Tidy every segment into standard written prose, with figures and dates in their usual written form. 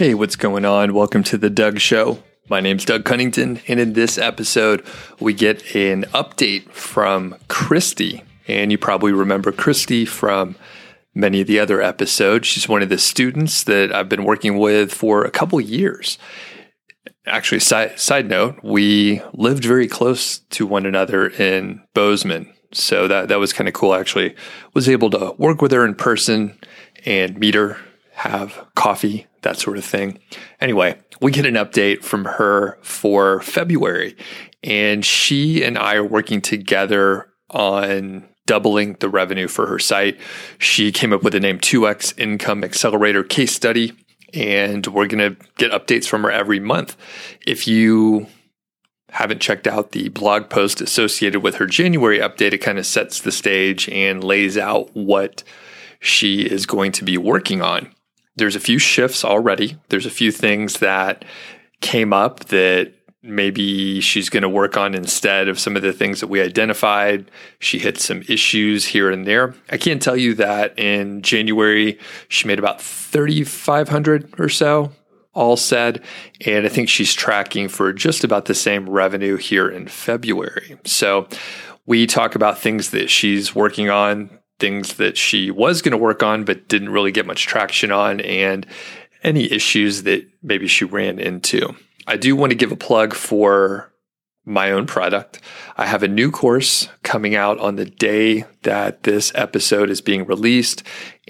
Hey, what's going on? Welcome to The Doug Show. My name's Doug Cunnington, and in this episode, we get an update from Christy. And you probably remember Christy from many of the other episodes. She's one of the students that I've been working with for a couple years. Actually, side note, we lived very close to one another in Bozeman. So that was kind of cool, actually. Was able to work with her in person and meet her, have coffee, that sort of thing. Anyway, we get an update from her for February, and she and I are working together on doubling the revenue for her site. She came up with the name 2X Income Accelerator Case Study, and we're going to get updates from her every month. If you haven't checked out the blog post associated with her January update, it kind of sets the stage and lays out what she is going to be working on. There's a few shifts already. There's a few things that came up that maybe she's going to work on instead of some of the things that we identified. She hit some issues here and there. I can tell you that in January, she made about 3,500 or so, all said. And I think she's tracking for just about the same revenue here in February. So we talk about things that she's working on, things that she was going to work on but didn't really get much traction on, and any issues that maybe she ran into. I do want to give a plug for my own product. I have a new course coming out on the day that this episode is being released,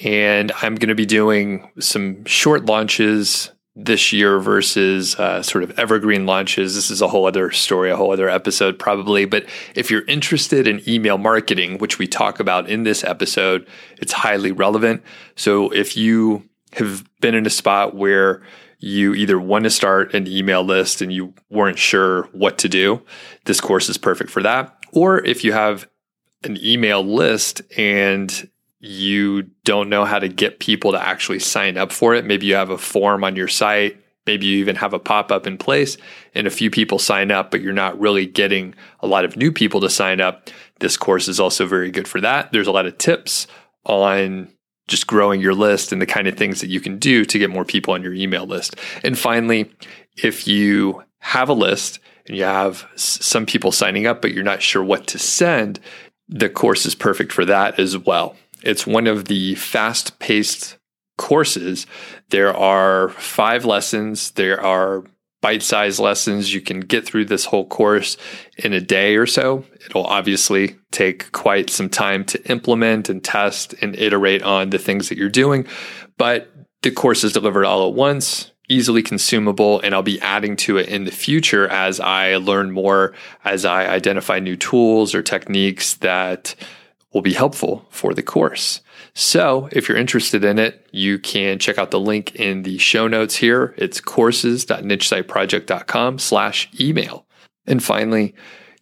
and I'm going to be doing some short launches this year versus sort of evergreen launches. This is a whole other story, a whole other episode probably. But if you're interested in email marketing, which we talk about in this episode, it's highly relevant. So if you have been in a spot where you either want to start an email list and you weren't sure what to do, this course is perfect for that. Or if you have an email list and you don't know how to get people to actually sign up for it. Maybe you have a form on your site. Maybe you even have a pop-up in place and a few people sign up, but you're not really getting a lot of new people to sign up. This course is also very good for that. There's a lot of tips on just growing your list and the kind of things that you can do to get more people on your email list. And finally, if you have a list and you have some people signing up, but you're not sure what to send, the course is perfect for that as well. It's one of the fast-paced courses. There are 5 lessons. There are bite-sized lessons. You can get through this whole course in a day or so. It'll obviously take quite some time to implement and test and iterate on the things that you're doing, but the course is delivered all at once, easily consumable, and I'll be adding to it in the future as I learn more, as I identify new tools or techniques that will be helpful for the course. So if you're interested in it, you can check out the link in the show notes here. It's courses.nichesiteproject.com/email. And finally,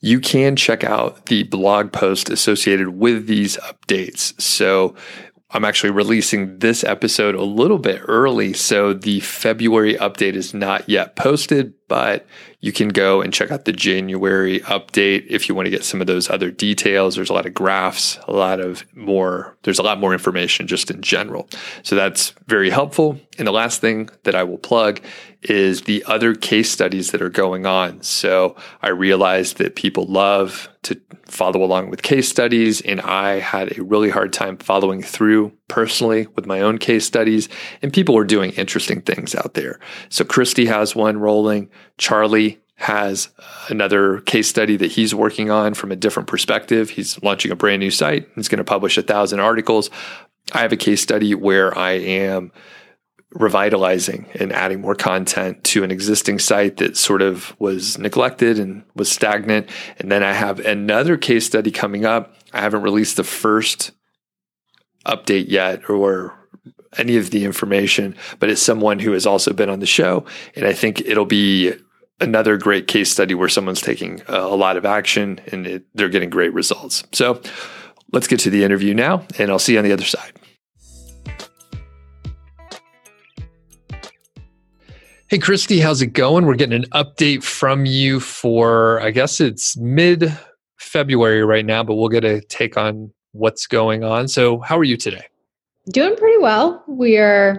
you can check out the blog post associated with these updates. So I'm actually releasing this episode a little bit early, so the February update is not yet posted, but you can go and check out the January update if you want to get some of those other details. There's a lot of graphs, there's a lot more information just in general. So that's very helpful. And the last thing that I will plug is the other case studies that are going on. So I realized that people love to follow along with case studies, and I had a really hard time following through personally with my own case studies, and people are doing interesting things out there. So Christy has one rolling. Charlie has another case study that he's working on from a different perspective. He's launching a brand new site. He's going to publish 1,000 articles. I have a case study where I am revitalizing and adding more content to an existing site that sort of was neglected and was stagnant. And then I have another case study coming up. I haven't released the first update yet or any of the information, but it's someone who has also been on the show. And I think it'll be another great case study where someone's taking a lot of action and they're getting great results. So let's get to the interview now, and I'll see you on the other side. Hey, Christy, how's it going? We're getting an update from you for, I guess it's mid-February right now, but we'll get a take on what's going on. So how are you today? Doing pretty well.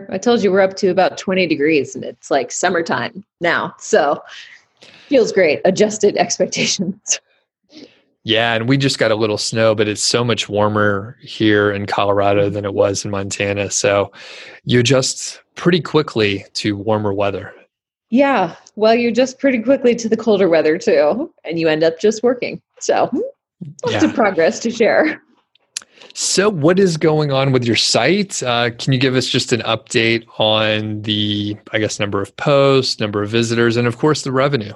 I told you we're up to about 20 degrees and it's like summertime now. So feels great. Adjusted expectations. Yeah. And we just got a little snow, but it's so much warmer here in Colorado than it was in Montana. So you adjust pretty quickly to warmer weather. Yeah. Well, you adjust pretty quickly to the colder weather too. And you end up just working. So lots of progress to share. So what is going on with your site? Can you give us just an update on the, number of posts, number of visitors, and of course, the revenue?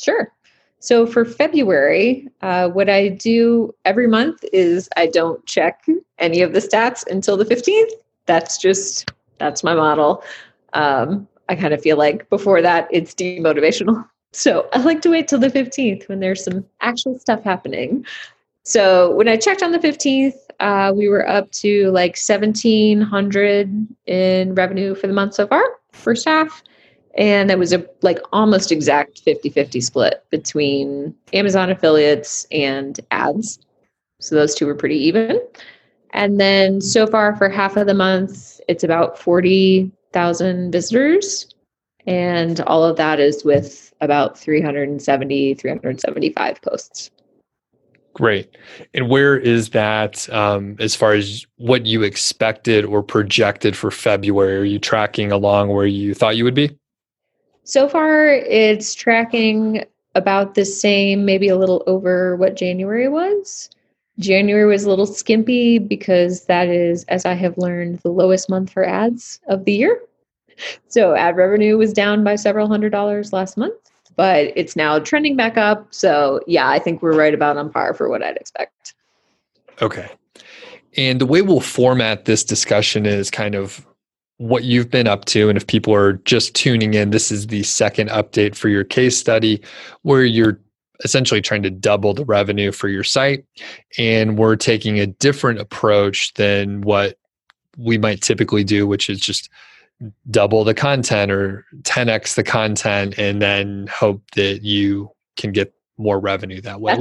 Sure. So for February, what I do every month is I don't check any of the stats until the 15th. That's my model. I kind of feel like before that, it's demotivational. So I like to wait till the 15th when there's some actual stuff happening. So when I checked on the 15th, we were up to like 1,700 in revenue for the month so far, first half. And that was almost exact 50-50 split between Amazon affiliates and ads. So those two were pretty even. And then so far for half of the month, it's about 40,000 visitors. And all of that is with about 375 posts. Great. And where is that as far as what you expected or projected for February? Are you tracking along where you thought you would be? So far, it's tracking about the same, maybe a little over what January was. January was a little skimpy because that is, as I have learned, the lowest month for ads of the year. So ad revenue was down by several $100 last month. But it's now trending back up. So yeah, I think we're right about on par for what I'd expect. Okay. And the way we'll format this discussion is kind of what you've been up to. And if people are just tuning in, this is the second update for your case study where you're essentially trying to double the revenue for your site. And we're taking a different approach than what we might typically do, which is just double the content or 10x the content and then hope that you can get more revenue that way.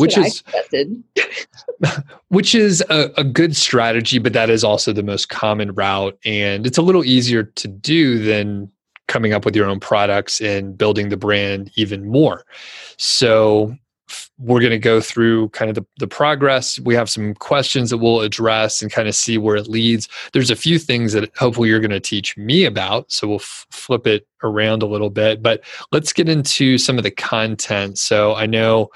Which is a good strategy, but that is also the most common route. And it's a little easier to do than coming up with your own products and building the brand even more. So we're going to go through kind of the progress. We have some questions that we'll address and kind of see where it leads. There's a few things that hopefully you're going to teach me about. So we'll flip it around a little bit, but let's get into some of the content. So I know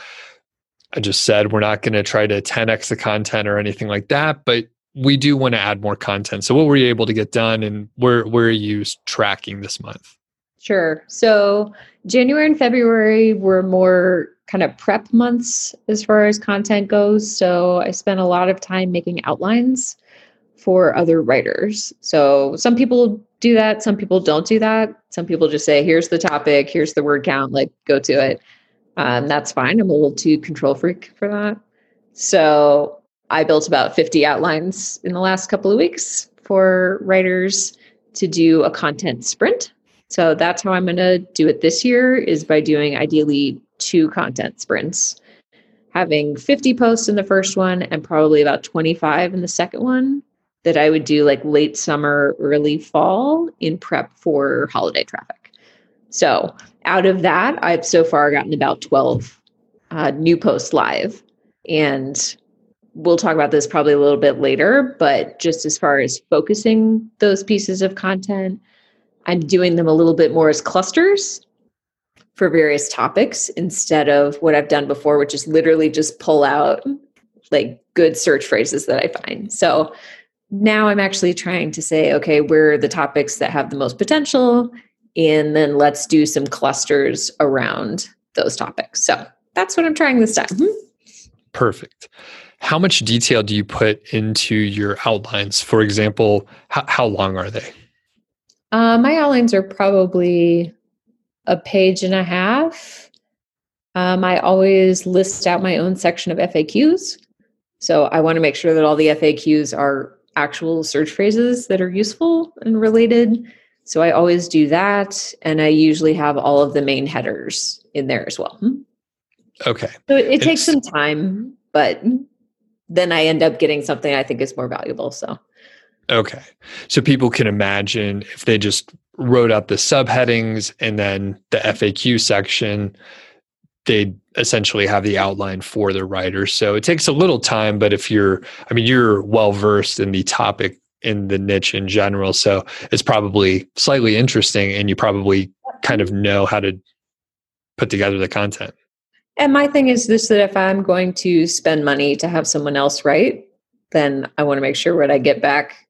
I just said, we're not going to try to 10x the content or anything like that, but we do want to add more content. So what were you able to get done and where are you tracking this month? Sure. So January and February were more kind of prep months as far as content goes. So I spent a lot of time making outlines for other writers. So some people do that. Some people don't do that. Some people just say, here's the topic, here's the word count, like go to it. That's fine. I'm a little too control freak for that. So I built about 50 outlines in the last couple of weeks for writers to do a content sprint. So that's how I'm going to do it this year is by doing ideally 2 content sprints, having 50 posts in the first one and probably about 25 in the second one that I would do like late summer, early fall in prep for holiday traffic. So out of that, I've so far gotten about 12 new posts live. And we'll talk about this probably a little bit later, but just as far as focusing those pieces of content, I'm doing them a little bit more as clusters for various topics instead of what I've done before, which is literally just pull out like good search phrases that I find. So now I'm actually trying to say, okay, where are the topics that have the most potential? And then let's do some clusters around those topics. So that's what I'm trying this time. Perfect. How much detail do you put into your outlines? For example, how long are they? My outlines are probably a page and a half. I always list out my own section of FAQs. So I want to make sure that all the FAQs are actual search phrases that are useful and related. So I always do that. And I usually have all of the main headers in there as well. Okay. So it takes some time, but then I end up getting something I think is more valuable. So Okay. So people can imagine if they just wrote up the subheadings and then the FAQ section, they essentially have the outline for their writer. So it takes a little time, but if you're well-versed in the topic, in the niche in general, so it's probably slightly interesting and you probably kind of know how to put together the content. And my thing is this, that if I'm going to spend money to have someone else write, then I want to make sure what I get back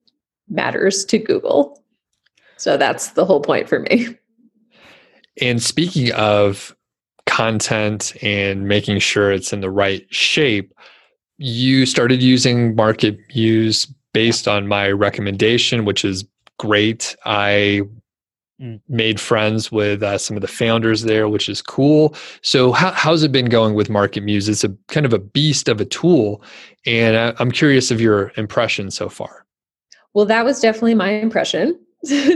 matters to Google. So that's the whole point for me. And speaking of content and making sure it's in the right shape, you started using MarketMuse based on my recommendation, which is great. I made friends with some of the founders there, which is cool. So how's it been going with MarketMuse? It's a kind of a beast of a tool. And I'm curious of your impression so far. Well, that was definitely my impression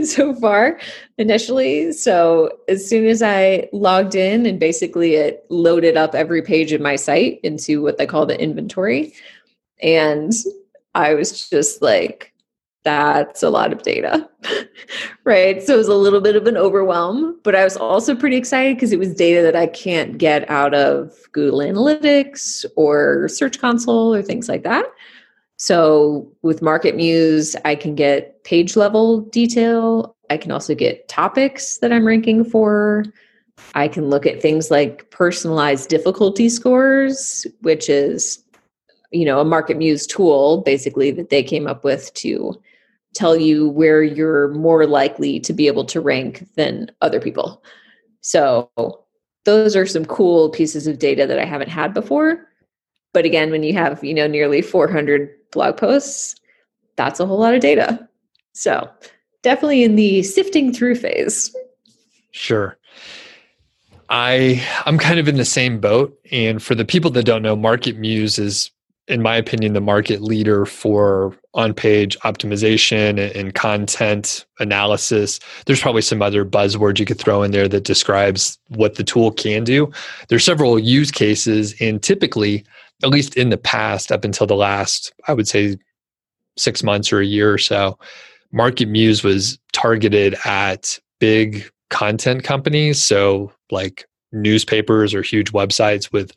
so far initially. So as soon as I logged in, and basically it loaded up every page of my site into what they call the inventory. And I was just like, that's a lot of data, right? So it was a little bit of an overwhelm, but I was also pretty excited because it was data that I can't get out of Google Analytics or Search Console or things like that. So with MarketMuse, I can get page level detail. I can also get topics that I'm ranking for. I can look at things like personalized difficulty scores, which is, you know, a MarketMuse tool basically that they came up with to tell you where you're more likely to be able to rank than other people. So those are some cool pieces of data that I haven't had before. But again, when you have, you know, nearly 400 blog posts, that's a whole lot of data. So definitely in the sifting through phase. Sure. I'm kind of in the same boat. And for the people that don't know, MarketMuse is, in my opinion, the market leader for on-page optimization and content analysis. There's probably some other buzzwords you could throw in there that describes what the tool can do. There's several use cases, and typically, at least in the past, up until the last, I would say 6 months or a year or so, MarketMuse was targeted at big content companies. So like newspapers or huge websites with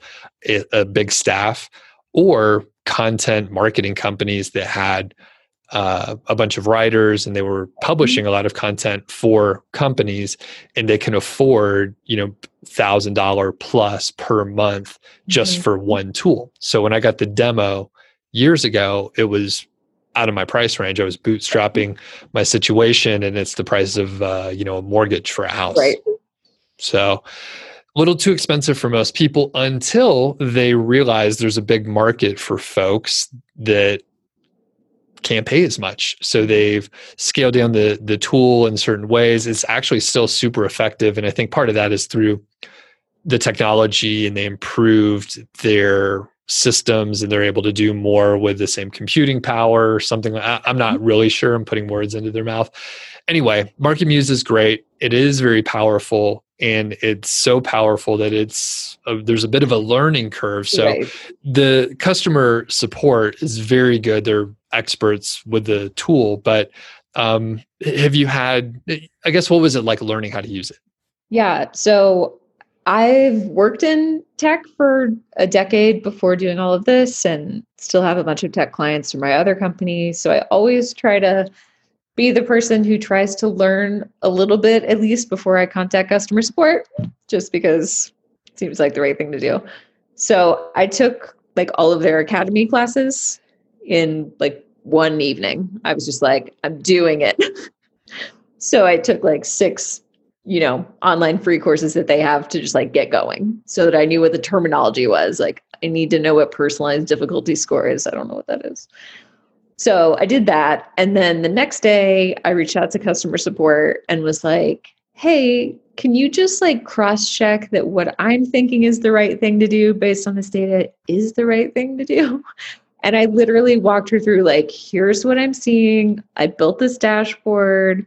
a big staff, or content marketing companies that had a bunch of writers and they were publishing a lot of content for companies, and they can afford, you know, $1,000 plus per month just for one tool. So when I got the demo years ago, it was out of my price range. I was bootstrapping my situation, and it's the price of, a mortgage for a house. Right. So a little too expensive for most people until they realize there's a big market for folks that can't pay as much. So they've scaled down the tool in certain ways. It's actually still super effective. And I think part of that is through the technology, and they improved their systems and they're able to do more with the same computing power or something. I'm not really sure. I'm putting words into their mouth. Anyway, MarketMuse is great. It is very powerful. And it's so powerful that there's a bit of a learning curve. So The customer support is very good. They're experts with the tool. But have you had, I guess, what was it like learning how to use it? Yeah. So I've worked in tech for a decade before doing all of this, and still have a bunch of tech clients from my other company. So I always try to be the person who tries to learn a little bit, at least before I contact customer support, just because it seems like the right thing to do. So I took like all of their academy classes in like one evening. I was just like, I'm doing it. So I took like 6, online free courses that they have to just like get going, so that I knew what the terminology was. Like, I need to know what personalized difficulty score is. I don't know what that is. So I did that. And then the next day I reached out to customer support and was like, hey, can you just like cross-check that what I'm thinking is the right thing to do based on this data is the right thing to do? And I literally walked her through like, here's what I'm seeing. I built this dashboard.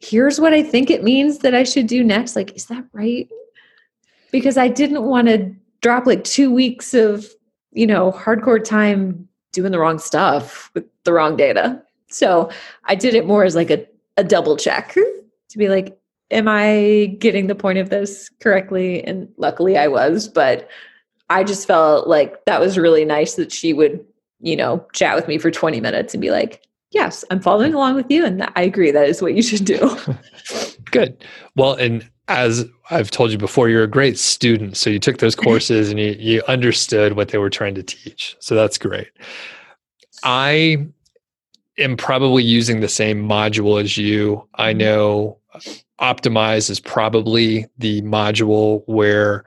Here's what I think it means that I should do next. Like, is that right? Because I didn't want to drop like 2 weeks of, hardcore time doing the wrong stuff with the wrong data. So I did it more as like a double check to be like, am I getting the point of this correctly? And luckily I was, but I just felt like that was really nice that she would, you know, chat with me for 20 minutes and be like, yes, I'm following along with you. And I agree. That is what you should do. Good. Well, and as I've told you before, you're a great student. So you took those courses and you understood what they were trying to teach. So that's great. I am probably using the same module as you. I know Optimize is probably the module where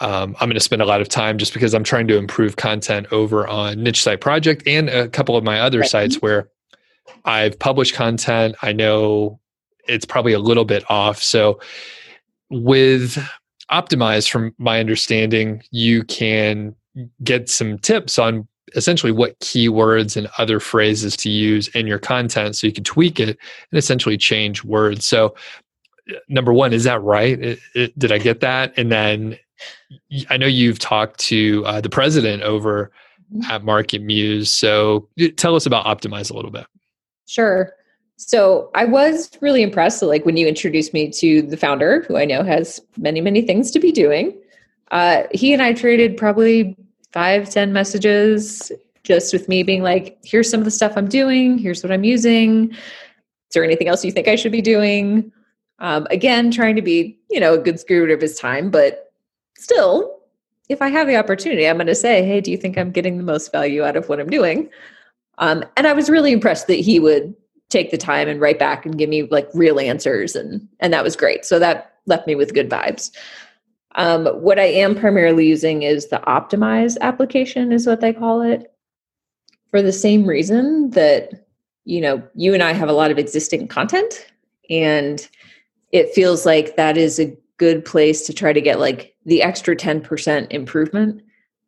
I'm going to spend a lot of time just because I'm trying to improve content over on Niche Site Project and a couple of my other sites where I've published content. I know it's probably a little bit off. So with Optimize, from my understanding, you can get some tips on essentially what keywords and other phrases to use in your content so you can tweak it and essentially change words. So number one, is that right? Did I get that? And then I know you've talked to the president over at MarketMuse. So tell us about Optimize a little bit. Sure. So I was really impressed, like when you introduced me to the founder, who I know has many, many things to be doing. He and I traded probably 5-10 messages just with me being like, here's some of the stuff I'm doing. Here's what I'm using. Is there anything else you think I should be doing? Again, trying to be, you know, a good steward of his time, but still, if I have the opportunity, I'm going to say, hey, do you think I'm getting the most value out of what I'm doing? And I was really impressed that he would take the time and write back and give me like real answers. And that was great. So that left me with good vibes. What I am primarily using is the Optimize application is what they call it, for the same reason that, you know, you and I have a lot of existing content, and it feels like that is a good place to try to get like the extra 10% improvement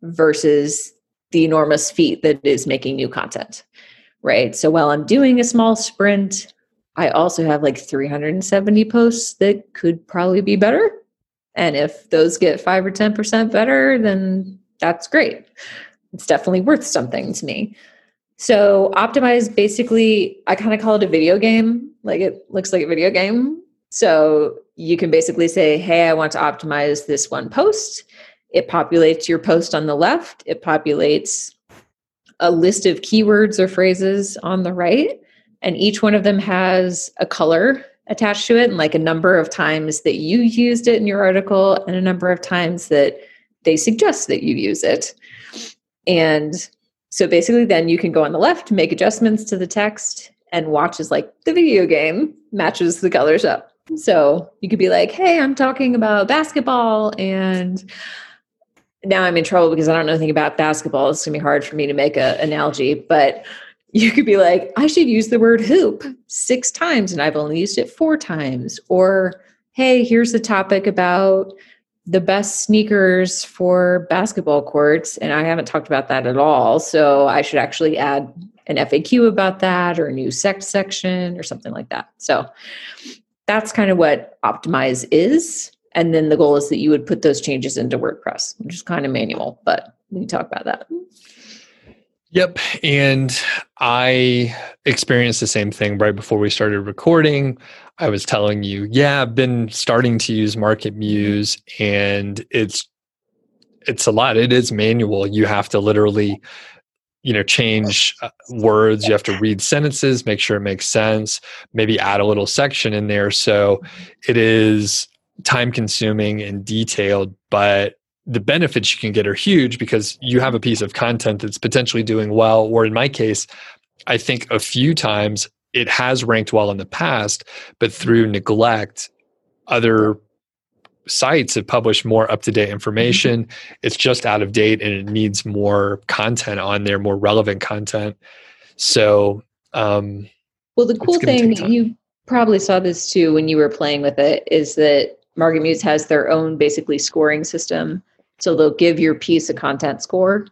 versus the enormous feat that is making new content, right? So while I'm doing a small sprint, I also have like 370 posts that could probably be better. And if those get 5 or 10% better, then that's great. It's definitely worth something to me. So Optimize, basically, I kind of call it a video game. Like it looks like a video game. So you can basically say, hey, I want to optimize this one post. It populates your post on the left. It populates a list of keywords or phrases on the right. And each one of them has a color attached to it and like a number of times that you used it in your article and a number of times that they suggest that you use it. And so basically then you can go on the left, make adjustments to the text, and watch as like the video game matches the colors up. So you could be like, hey, I'm talking about basketball and now I'm in trouble because I don't know anything about basketball. It's going to be hard for me to make an analogy, but you could be like, I should use the word hoop 6 times and I've only used it 4 times. Or, hey, here's the topic about the best sneakers for basketball courts. And I haven't talked about that at all. So I should actually add an FAQ about that or a new section or something like that. So that's kind of what Optimize is. And then the goal is that you would put those changes into WordPress, which is kind of manual, but we can talk about that. Yep. And I experienced the same thing right before we started recording. I was telling you, yeah, I've been starting to use MarketMuse and it's a lot. It is manual. You have to literally, you know, change words. You have to read sentences, make sure it makes sense, maybe add a little section in there. So it is time consuming and detailed, but the benefits you can get are huge because you have a piece of content that's potentially doing well. Or in my case, I think a few times it has ranked well in the past, but through neglect, other sites have published more up-to-date information. Mm-hmm. It's just out of date and it needs more content on there, more relevant content. So, well, the cool thing, you probably saw this too when you were playing with it, is that MarketMuse has their own basically scoring system. So they'll give your piece a content score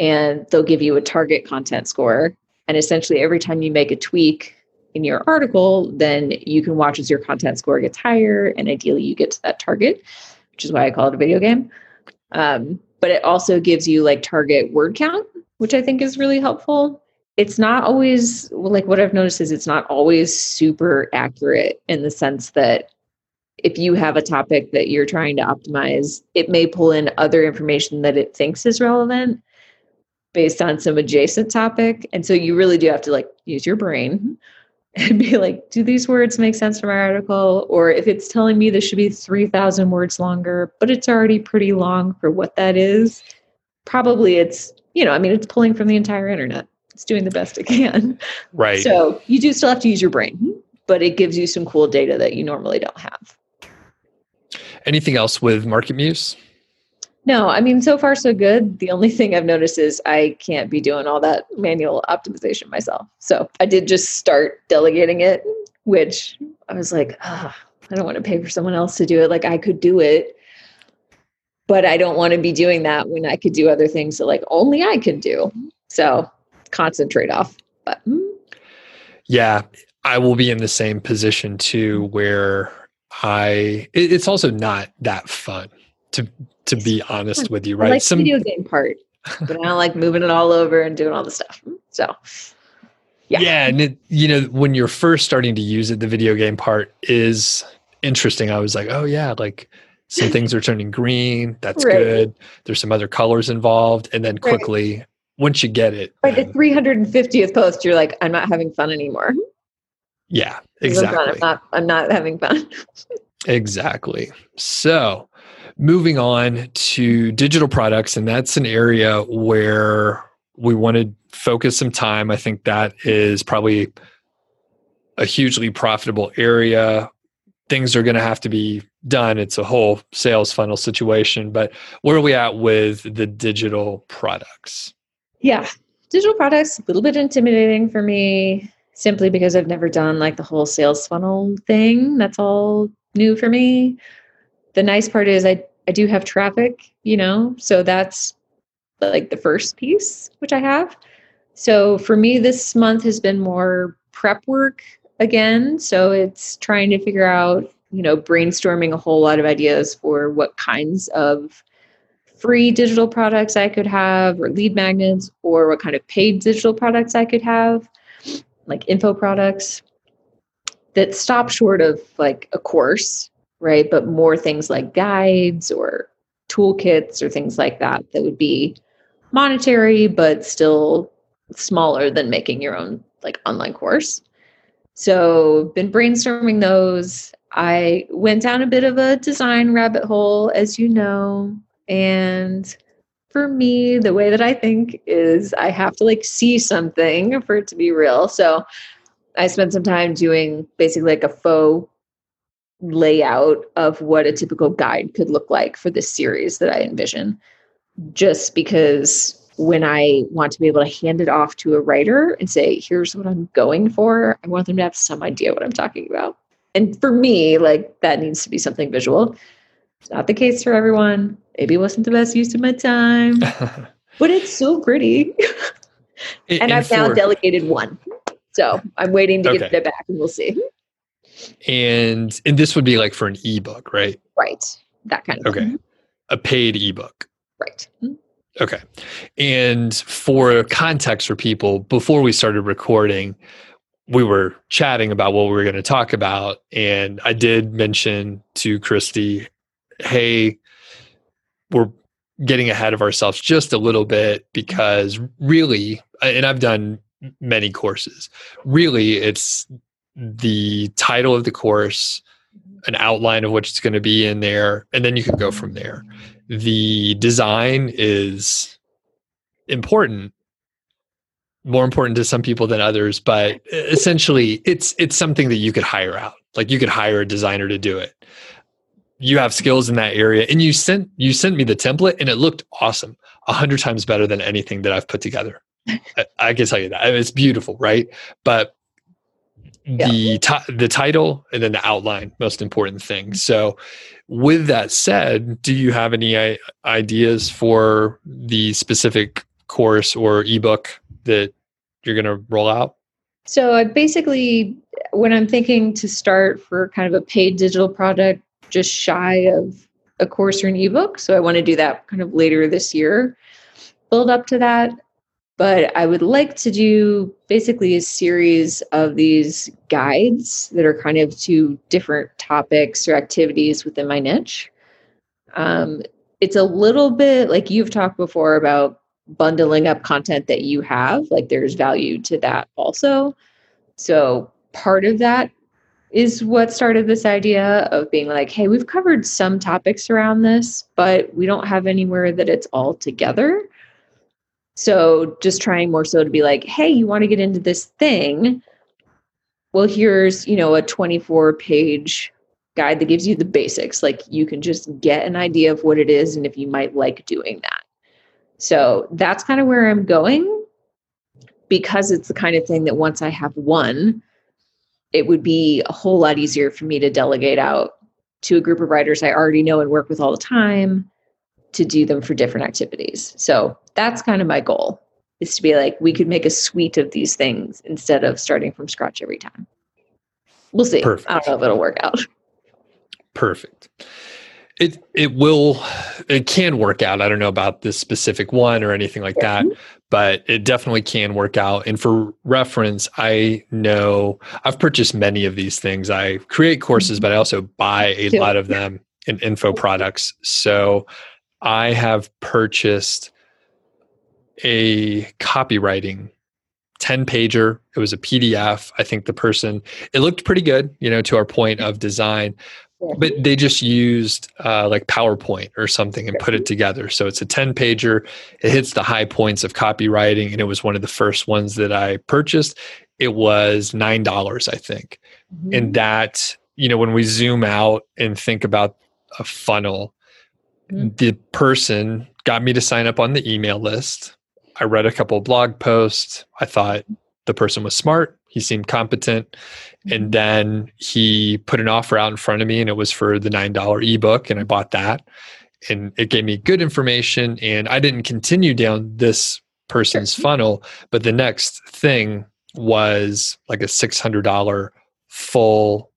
and they'll give you a target content score. And essentially every time you make a tweak in your article, then you can watch as your content score gets higher and ideally you get to that target, which is why I call it a video game. But it also gives you like target word count, which I think is really helpful. it's not always, like what I've noticed is it's not always super accurate in the sense that if you have a topic that you're trying to optimize, it may pull in other information that it thinks is relevant based on some adjacent topic. And so you really do have to like use your brain and be like, do these words make sense from our article? Or if it's telling me this should be 3,000 words longer, but it's already pretty long for what that is, probably it's, you know, I mean, it's pulling from the entire internet. It's doing the best it can. Right. So you do still have to use your brain, but it gives you some cool data that you normally don't have. Anything else with MarketMuse? No, I mean, so far so good. The only thing I've noticed is I can't be doing all that manual optimization myself. So I did just start delegating it, which I was like, oh, I don't want to pay for someone else to do it. Like I could do it, but I don't want to be doing that when I could do other things that like only I can do. So concentrate off. But yeah, I will be in the same position too, where it's also not that fun to be honest with you, right? I like the video game part, but I don't like moving it all over and doing all the stuff. So yeah. And it, you know, when you're first starting to use it, the video game part is interesting. I was like, oh yeah, like some things are turning green. That's right. Good. There's some other colors involved. And then quickly, right. Once you get it. By the 350th post, you're like, I'm not having fun anymore. Yeah, exactly. I'm not having fun. Exactly. So moving on to digital products, and that's an area where we want to focus some time. I think that is probably a hugely profitable area. Things are going to have to be done. It's a whole sales funnel situation, but where are we at with the digital products? Yeah, digital products, a little bit intimidating for me. Simply because I've never done like the whole sales funnel thing. That's all new for me. The nice part is I do have traffic, you know, so that's like the first piece, which I have. So for me, this month has been more prep work again. So it's trying to figure out, you know, brainstorming a whole lot of ideas for what kinds of free digital products I could have, or lead magnets, or what kind of paid digital products I could have. Like info products that stop short of like a course, right? But more things like guides or toolkits or things like that, that would be monetary, but still smaller than making your own like online course. So been brainstorming those. I went down a bit of a design rabbit hole, as you know, and for me, the way that I think is I have to like see something for it to be real. So I spent some time doing basically like a faux layout of what a typical guide could look like for this series that I envision, just because when I want to be able to hand it off to a writer and say, here's what I'm going for, I want them to have some idea what I'm talking about. And for me, like that needs to be something visual. It's not the case for everyone. Maybe it wasn't the best use of my time, but it's so pretty. And I've now delegated one. So I'm waiting to get it back and we'll see. And this would be like for an ebook, right? Right. That kind of thing. A paid ebook. Right. Okay. And for context for people, before we started recording, we were chatting about what we were going to talk about. And I did mention to Christy, hey, we're getting ahead of ourselves just a little bit because really, and I've done many courses, really it's the title of the course, an outline of what it's going to be in there, and then you can go from there. The design is important, more important to some people than others, but essentially it's something that you could hire out. Like you could hire a designer to do it. You have skills in that area, and you sent me the template, and it looked awesome, 100 times better than anything that I've put together. I can tell you that. I mean, it's beautiful, right? But the title and then the outline, most important thing. So, with that said, do you have any ideas for the specific course or ebook that you're going to roll out? So, I basically, when I'm thinking to start for kind of a paid digital product, just shy of a course or an ebook. So I want to do that kind of later this year, build up to that. But I would like to do basically a series of these guides that are kind of to different topics or activities within my niche. It's a little bit like you've talked before about bundling up content that you have, like there's value to that also. So part of that is what started this idea of being like, hey, we've covered some topics around this, but we don't have anywhere that it's all together. So just trying more so to be like, hey, you want to get into this thing? Well, here's, you know, a 24-page guide that gives you the basics. Like you can just get an idea of what it is and if you might like doing that. So that's kind of where I'm going, because it's the kind of thing that once I have one, it would be a whole lot easier for me to delegate out to a group of writers I already know and work with all the time to do them for different activities. So that's kind of my goal, is to be like, we could make a suite of these things instead of starting from scratch every time. We'll see. Perfect. I don't know if it'll work out. Perfect. It can work out. I don't know about this specific one or anything like that, but it definitely can work out. And for reference, I know I've purchased many of these things. I create courses, but I also buy a lot of them in info products. So I have purchased a copywriting 10-pager. It was a PDF. I think it looked pretty good, you know, to our point of design, but they just used like PowerPoint or something and put it together. So it's a 10-pager. It hits the high points of copywriting. And it was one of the first ones that I purchased. It was $9, I think. Mm-hmm. And that, you know, when we zoom out and think about a funnel, the person got me to sign up on the email list. I read a couple of blog posts. I thought the person was smart. He seemed competent. And then he put an offer out in front of me, and it was for the $9 ebook. And I bought that, and it gave me good information. And I didn't continue down this person's funnel, but the next thing was like a $600 full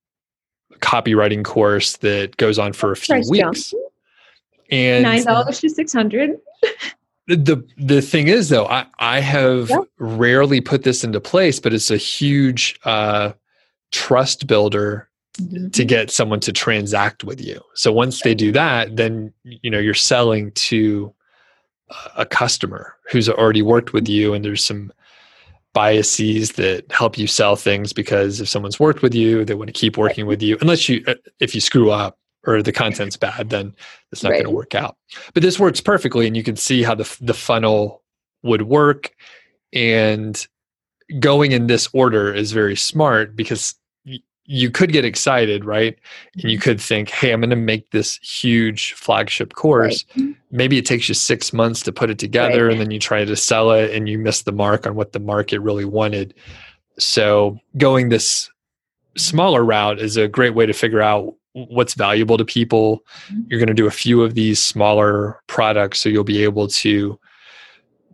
copywriting course that goes on for a few weeks. Down. And $9 to $600. The thing is, though, I have rarely put this into place, but it's a huge trust builder to get someone to transact with you. So once they do that, then you know you're selling to a customer who's already worked with you, and there's some biases that help you sell things, because if someone's worked with you, they want to keep working with you, unless if you screw up or the content's bad, then it's not going to work out. But this works perfectly, and you can see how the funnel would work. And going in this order is very smart, because you could get excited, right? And you could think, hey, I'm going to make this huge flagship course. Right. Maybe it takes you 6 months to put it together, and then you try to sell it, and you miss the mark on what the market really wanted. So going this smaller route is a great way to figure out what's valuable to people. You're going to do a few of these smaller products, so you'll be able to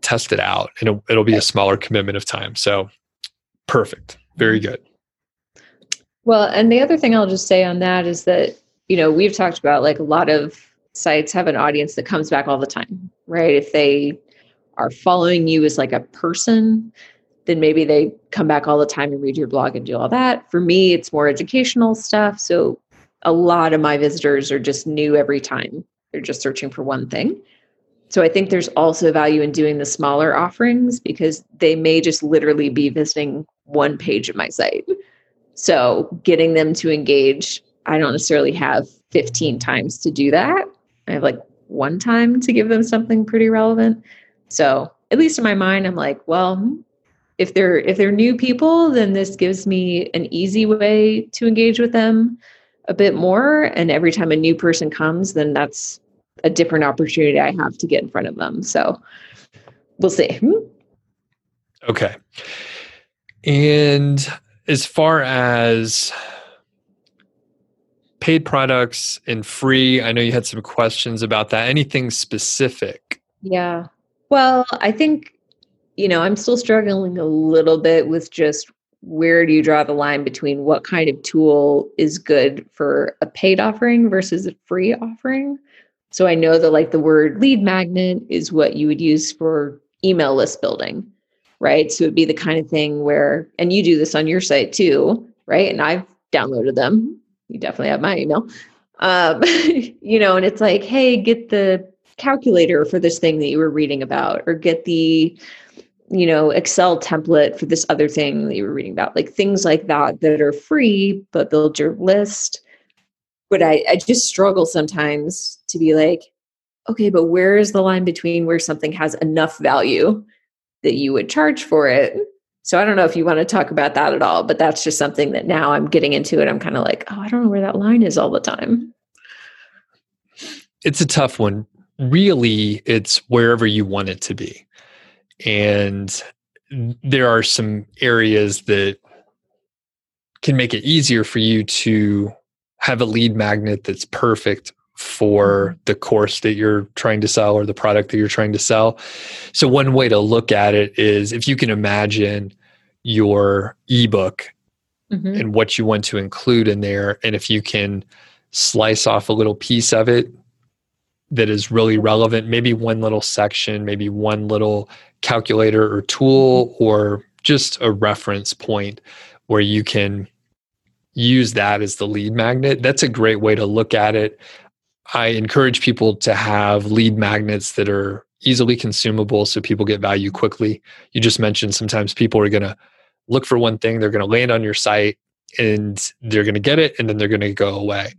test it out, and it'll be a smaller commitment of time. So perfect. Very good. Well, and the other thing I'll just say on that is that, you know, we've talked about like a lot of sites have an audience that comes back all the time, right? If they are following you as like a person, then maybe they come back all the time and read your blog and do all that. For me, it's more educational stuff. So a lot of my visitors are just new every time. They're just searching for one thing. So I think there's also value in doing the smaller offerings, because they may just literally be visiting one page of my site. So getting them to engage, I don't necessarily have 15 times to do that. I have like one time to give them something pretty relevant. So at least in my mind, I'm like, well, if they're new people, then this gives me an easy way to engage with them a bit more. And every time a new person comes, then that's a different opportunity I have to get in front of them. So we'll see. Okay. And as far as paid products and free, I know you had some questions about that. Anything specific? Yeah. Well, I think, you know, I'm still struggling a little bit with just where do you draw the line between what kind of tool is good for a paid offering versus a free offering. So I know that like the word lead magnet is what you would use for email list building. right? So it would be the kind of thing where, and you do this on your site too, right? And I've downloaded them. You definitely have my email. You know, and it's like, hey, get the calculator for this thing that you were reading about, or get the, you know, Excel template for this other thing that you were reading about, like things like that, that are free, but build your list. But I just struggle sometimes to be like, okay, but where is the line between where something has enough value that you would charge for it? So I don't know if you want to talk about that at all, but that's just something that now I'm getting into, and I'm kind of like, oh, I don't know where that line is all the time. It's a tough one. Really, it's wherever you want it to be. And there are some areas that can make it easier for you to have a lead magnet that's perfect for the course that you're trying to sell or the product that you're trying to sell. So one way to look at it is if you can imagine your ebook and what you want to include in there. And if you can slice off a little piece of it that is really relevant, maybe one little section, maybe one little calculator or tool, or just a reference point where you can use that as the lead magnet. That's a great way to look at it. I encourage people to have lead magnets that are easily consumable so people get value quickly. You just mentioned sometimes people are going to look for one thing, they're going to land on your site, and they're going to get it, and then they're going to go away.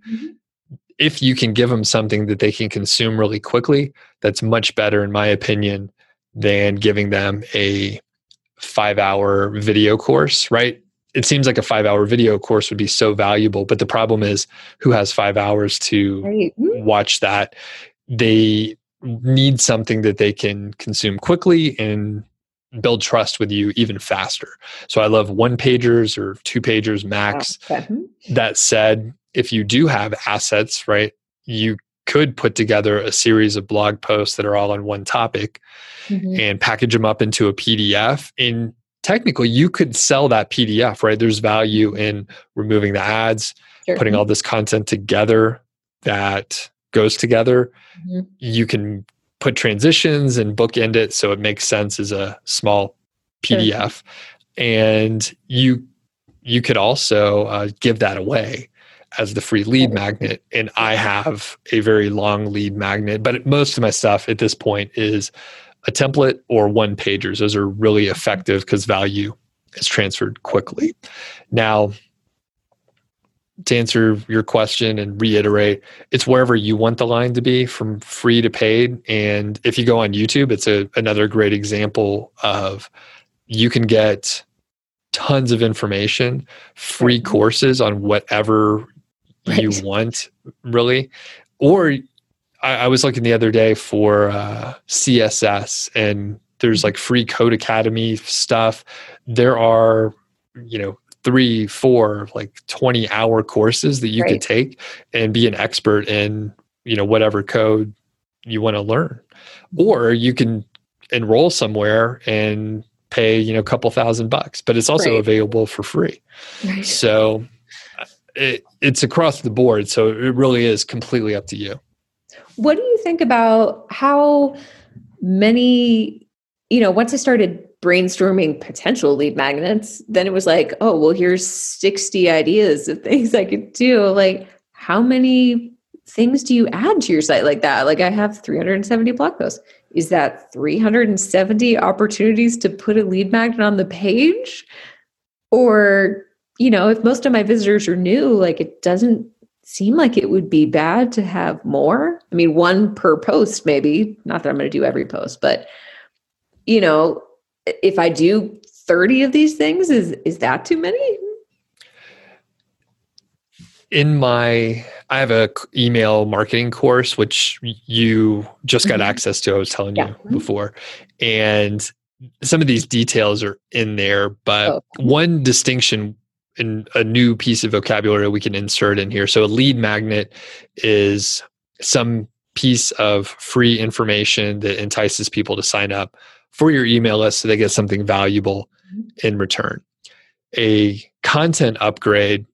If you can give them something that they can consume really quickly, that's much better, in my opinion, than giving them a 5-hour video course, right? It seems like a 5-hour video course would be so valuable, but the problem is who has 5 hours to watch that? They need something that they can consume quickly and build trust with you even faster. So I love 1-pagers or 2-pagers max. That said, if you do have assets, right, you could put together a series of blog posts that are all on one topic and package them up into a PDF. And technically, you could sell that PDF, right? There's value in removing the ads, putting all this content together that goes together. You can put transitions and bookend it so it makes sense as a small PDF. And you could also give that away as the free lead magnet. And I have a very long lead magnet, but most of my stuff at this point is a template or 1-pagers. Those are really effective because value is transferred quickly. Now, to answer your question and reiterate, it's wherever you want the line to be, from free to paid. And if you go on YouTube, it's another great example of, you can get tons of information, free courses on whatever you want, really. Or I was looking the other day for CSS, and there's like free Code Academy stuff. There are, you know, 3-4 like 20-hour courses that you could take and be an expert in, you know, whatever code you want to learn. Or you can enroll somewhere and pay, you know, a couple $1,000, but it's also available for free. So it's across the board. So it really is completely up to you. What do you think about how many, you know, once I started brainstorming potential lead magnets, then it was like, oh, well, here's 60 ideas of things I could do. Like, how many things do you add to your site like that? Like, I have 370 blog posts. Is that 370 opportunities to put a lead magnet on the page? Or, you know, if most of my visitors are new, like, it doesn't seem like it would be bad to have more. I mean, one per post, maybe. Not that I'm going to do every post, but, you know, if I do 30 of these things, is that too many? I have a email marketing course, which you just got access to. I was telling you before. And some of these details are in there, but one distinction and a new piece of vocabulary we can insert in here. So a lead magnet is some piece of free information that entices people to sign up for your email list so they get something valuable in return. A content upgrade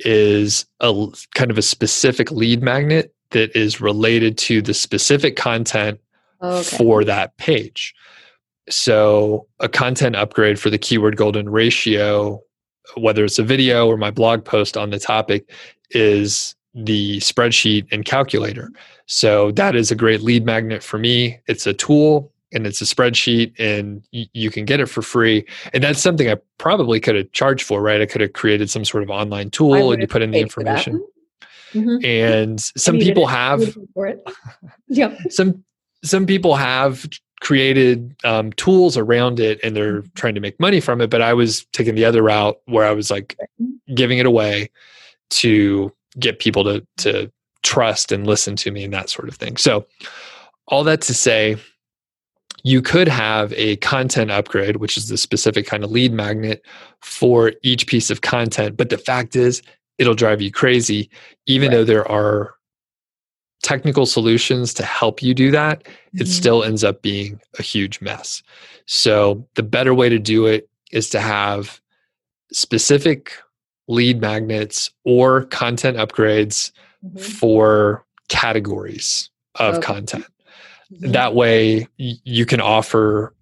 is a kind of a specific lead magnet that is related to the specific content for that page. So a content upgrade for the keyword golden ratio, whether it's a video or my blog post on the topic, is the spreadsheet and calculator. So that is a great lead magnet for me. It's a tool and it's a spreadsheet, and you can get it for free. And that's something I probably could have charged for, right? I could have created some sort of online tool and you put in the information. Mm-hmm. And some people have, yep. Some people have created tools around it and they're trying to make money from it. But I was taking the other route where I was like giving it away to get people to trust and listen to me and that sort of thing. So all that to say, you could have a content upgrade, which is the specific kind of lead magnet for each piece of content. But the fact is, it'll drive you crazy, even though there are technical solutions to help you do that. It still ends up being a huge mess. So the better way to do it is to have specific lead magnets or content upgrades for categories of content. That way you can offer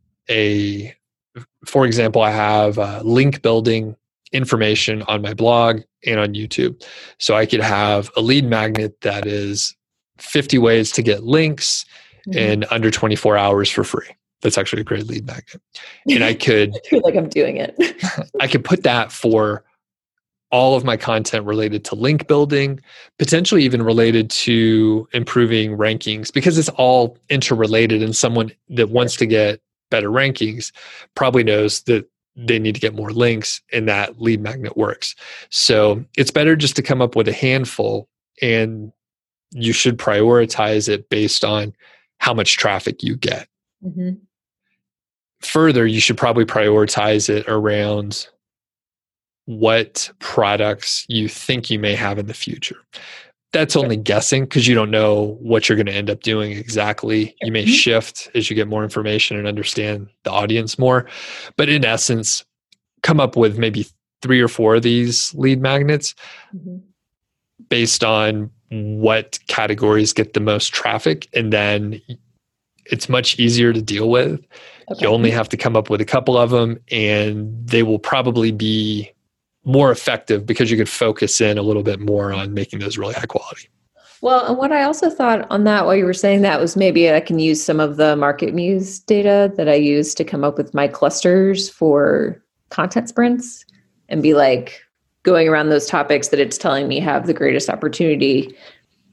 for example, I have link building information on my blog and on YouTube. So I could have a lead magnet that is 50 ways to get links in under 24 hours for free. That's actually a great lead magnet. And I could I feel like I'm doing it. I could put that for all of my content related to link building, potentially even related to improving rankings, because it's all interrelated, and someone that wants to get better rankings probably knows that they need to get more links, and that lead magnet works. So it's better just to come up with a handful, and you should prioritize it based on how much traffic you get. Mm-hmm. Further, you should probably prioritize it around what products you think you may have in the future. That's only guessing, because you don't know what you're going to end up doing exactly. You may shift as you get more information and understand the audience more. But in essence, come up with maybe 3 or 4 of these lead magnets based on what categories get the most traffic, and then it's much easier to deal with. You only have to come up with a couple of them, and they will probably be more effective because you could focus in a little bit more on making those really high quality. Well, and what I also thought on that while you were saying that was, maybe I can use some of the MarketMuse data that I use to come up with my clusters for content sprints, and be like going around those topics that it's telling me have the greatest opportunity.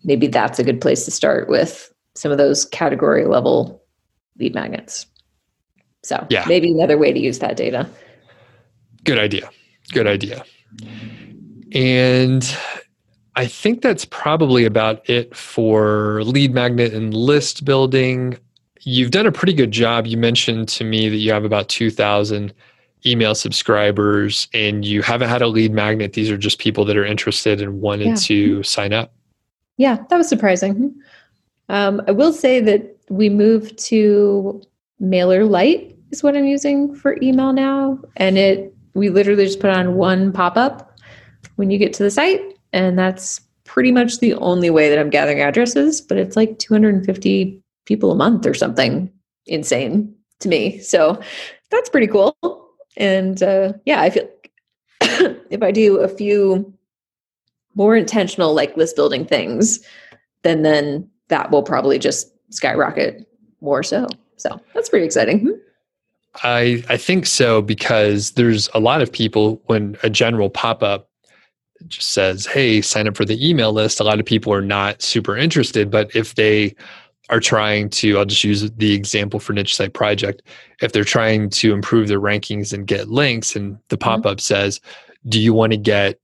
Maybe that's a good place to start with some of those category level lead magnets. So maybe another way to use that data. Good idea. Good idea. And I think that's probably about it for lead magnet and list building. You've done a pretty good job. You mentioned to me that you have about 2,000 email subscribers and you haven't had a lead magnet. These are just people that are interested and wanted to sign up. Yeah, that was surprising. I will say that we moved to MailerLite is what I'm using for email now. And we literally just put on one pop-up when you get to the site, and that's pretty much the only way that I'm gathering addresses, but it's like 250 people a month or something insane to me. So that's pretty cool. And I feel like if I do a few more intentional like list building things, then that will probably just skyrocket more so. So that's pretty exciting. I think so, because there's a lot of people, when a general pop-up just says, hey, sign up for the email list, a lot of people are not super interested. But if they are trying to, I'll just use the example for Niche Site Project, if they're trying to improve their rankings and get links, and the pop-up says, do you want to get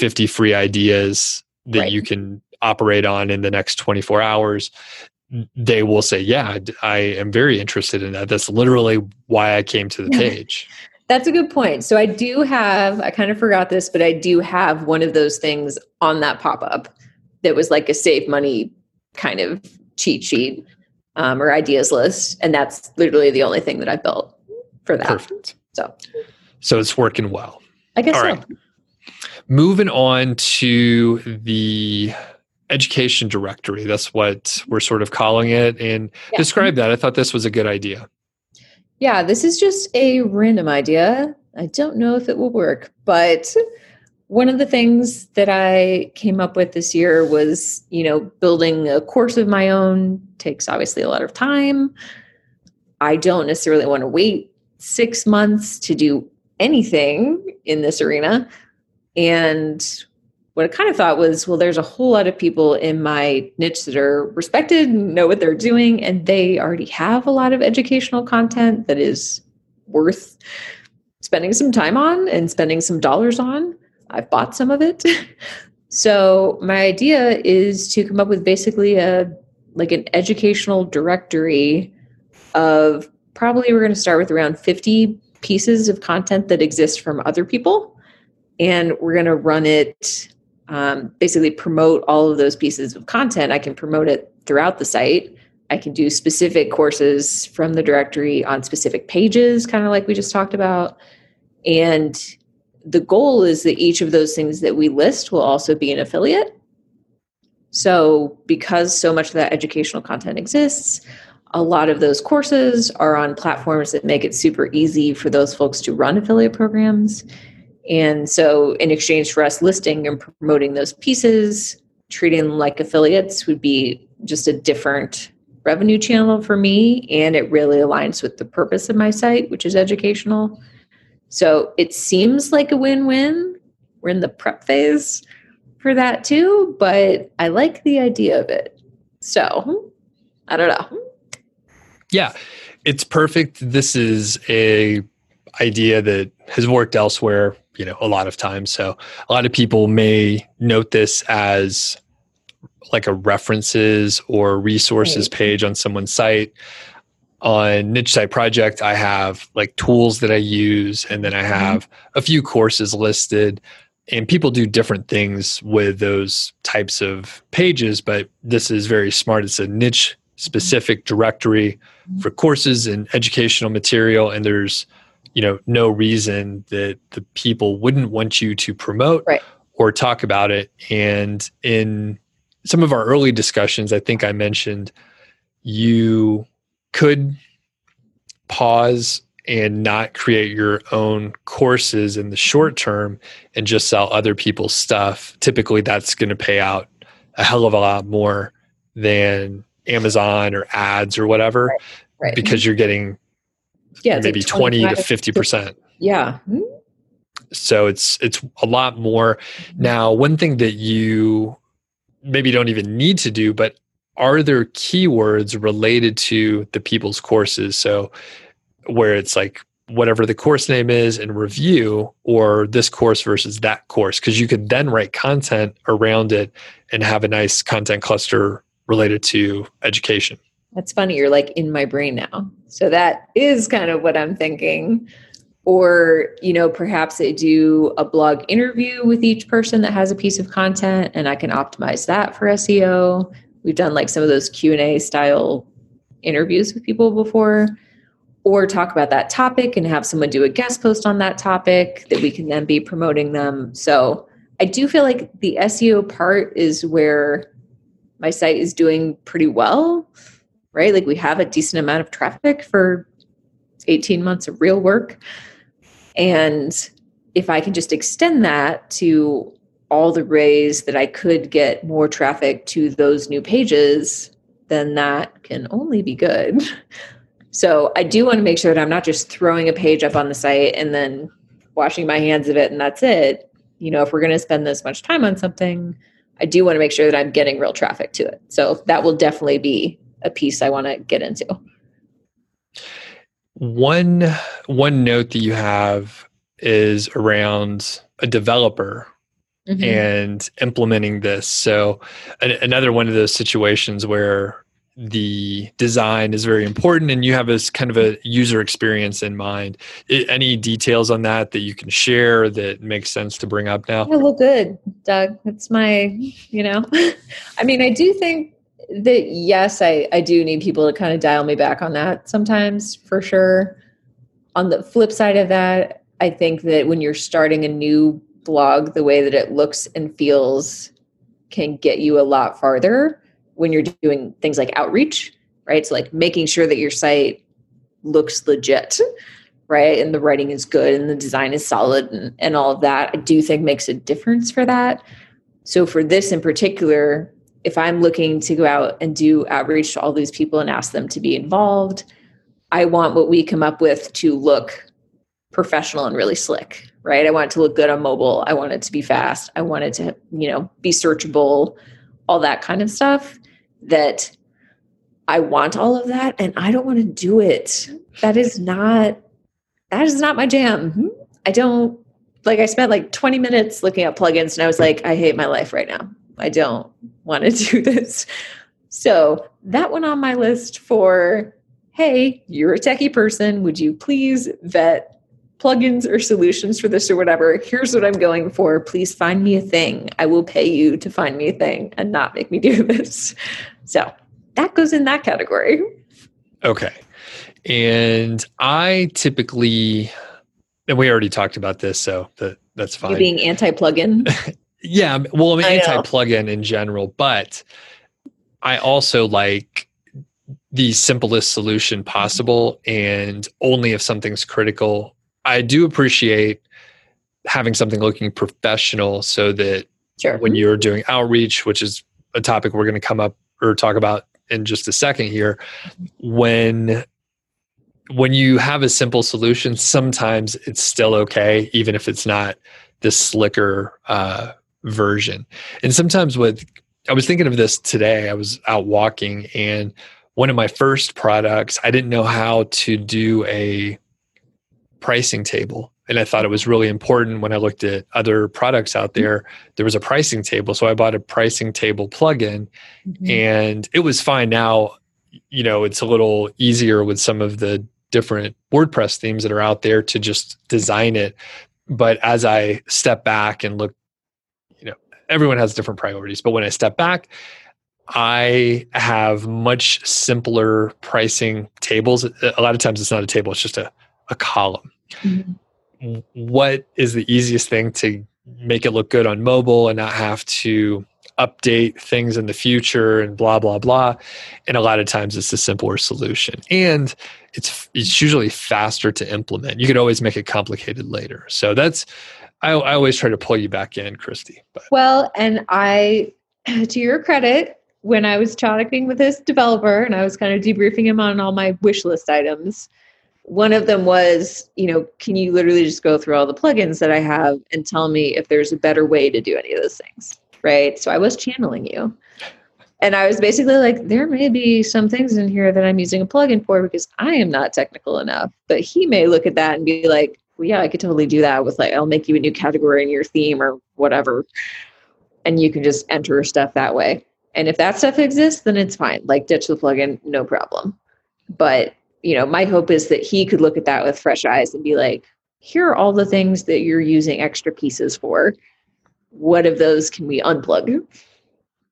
50 free ideas that you can operate on in the next 24 hours? They will say, yeah, I am very interested in that. That's literally why I came to the page. That's a good point. So I kind of forgot this, but I do have one of those things on that pop-up that was like a save money kind of cheat sheet or ideas list. And that's literally the only thing that I built for that. Perfect. So it's working well. I guess so. All right. Moving on to the education directory. That's what we're sort of calling it. And describe that. I thought this was a good idea. Yeah, this is just a random idea. I don't know if it will work, but one of the things that I came up with this year was, building a course of my own takes obviously a lot of time. I don't necessarily want to wait 6 months to do anything in this arena. And what I kind of thought was, well, there's a whole lot of people in my niche that are respected, know what they're doing, and they already have a lot of educational content that is worth spending some time on and spending some dollars on. I've bought some of it. So my idea is to come up with basically an educational directory of probably, we're going to start with around 50 pieces of content that exist from other people. And we're going to run it, basically promote all of those pieces of content. I can promote it throughout the site. I can do specific courses from the directory on specific pages, kind of like we just talked about. And the goal is that each of those things that we list will also be an affiliate. So because so much of that educational content exists, a lot of those courses are on platforms that make it super easy for those folks to run affiliate programs. And so in exchange for us listing and promoting those pieces, treating them like affiliates would be just a different revenue channel for me. And it really aligns with the purpose of my site, which is educational. So it seems like a win-win. We're in the prep phase for that too, but I like the idea of it. So I don't know. Yeah, it's perfect. This is a idea that has worked elsewhere, a lot of times. So a lot of people may note this as like a references or resources page on someone's site. On Niche Site Project, I have like tools that I use, and then I have a few courses listed, and people do different things with those types of pages, but this is very smart. It's a niche specific directory for courses and educational material, and there's no reason that the people wouldn't want you to promote or talk about it. And in some of our early discussions, I think I mentioned you could pause and not create your own courses in the short term and just sell other people's stuff. Typically, that's going to pay out a hell of a lot more than Amazon or ads or whatever, because you're getting maybe like 20 to 50%. Yeah. Mm-hmm. So it's a lot more. Now, one thing that you maybe don't even need to do, but are there keywords related to the people's courses? So where it's like whatever the course name is and review, or this course versus that course, because you could then write content around it and have a nice content cluster related to education. That's funny. You're like in my brain now. So that is kind of what I'm thinking. Or, perhaps I do a blog interview with each person that has a piece of content, and I can optimize that for SEO. We've done like some of those Q&A style interviews with people before, or talk about that topic and have someone do a guest post on that topic that we can then be promoting them. So I do feel like the SEO part is where my site is doing pretty well. Right? Like we have a decent amount of traffic for 18 months of real work. And if I can just extend that to all the ways that I could get more traffic to those new pages, then that can only be good. So I do want to make sure that I'm not just throwing a page up on the site and then washing my hands of it and that's it. If we're going to spend this much time on something, I do want to make sure that I'm getting real traffic to it. So that will definitely be a piece I want to get into. One note that you have is around a developer and implementing this. So another one of those situations where the design is very important and you have this kind of a user experience in mind. Any details on that you can share that makes sense to bring up now? Yeah, well, good, Doug. That's my. I mean, I do think that yes, I do need people to kind of dial me back on that sometimes, for sure. On the flip side of that, I think that when you're starting a new blog, the way that it looks and feels can get you a lot farther when you're doing things like outreach, right? So like making sure that your site looks legit, right? And the writing is good and the design is solid and all of that, I do think makes a difference for that. So for this in particular, if I'm looking to go out and do outreach to all these people and ask them to be involved, I want what we come up with to look professional and really slick, right? I want it to look good on mobile. I want it to be fast. I want it to, be searchable, all that kind of stuff. That I want all of that, and I don't want to do it. That is not my jam. I spent 20 minutes looking at plugins and I was like, I hate my life right now. I don't want to do this. So that went on my list for, hey, you're a techie person. Would you please vet plugins or solutions for this or whatever? Here's what I'm going for. Please find me a thing. I will pay you to find me a thing and not make me do this. So that goes in that category. Okay. And I typically, and we already talked about this, so that's fine. You being anti-plugin? Yeah. Well, I'm anti-plugin in general, but I also like the simplest solution possible, and only if something's critical. I do appreciate having something looking professional so that when you're doing outreach, which is a topic we're going to come up or talk about in just a second here, when you have a simple solution, sometimes it's still okay, even if it's not the slicker version. And sometimes I was thinking of this today. I was out walking, and one of my first products, I didn't know how to do a pricing table. And I thought it was really important when I looked at other products out there, there was a pricing table. So I bought a pricing table plugin, and it was fine. Now, it's a little easier with some of the different WordPress themes that are out there to just design it. But as I step back and look, everyone has different priorities. But when I step back, I have much simpler pricing tables. A lot of times it's not a table, it's just a column. Mm-hmm. What is the easiest thing to make it look good on mobile and not have to update things in the future and blah, blah, blah. And a lot of times it's the simpler solution. And it's usually faster to implement. You could always make it complicated later. So I always try to pull you back in, Christy. But. Well, and to your credit, when I was talking with this developer and I was kind of debriefing him on all my wish list items, one of them was, can you literally just go through all the plugins that I have and tell me if there's a better way to do any of those things? Right. So I was channeling you. And I was basically like, there may be some things in here that I'm using a plugin for because I am not technical enough. But he may look at that and be like, well, yeah, I could totally do that with I'll make you a new category in your theme or whatever. And you can just enter stuff that way. And if that stuff exists, then it's fine. Ditch the plugin, no problem. But, my hope is that he could look at that with fresh eyes and be like, here are all the things that you're using extra pieces for. What of those can we unplug?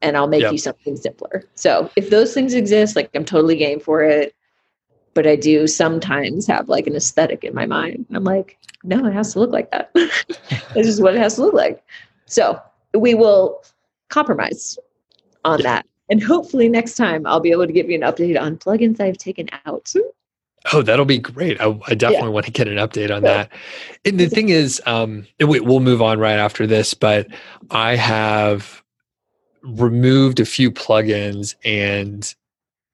And I'll make you something simpler. So if those things exist, I'm totally game for it. But I do sometimes have an aesthetic in my mind. And I'm like, no, it has to look like that. This is what it has to look like. So we will compromise on that. And hopefully next time I'll be able to give you an update on plugins I've taken out. Oh, that'll be great. I definitely want to get an update on that. And the thing is, we'll move on right after this, but I have removed a few plugins and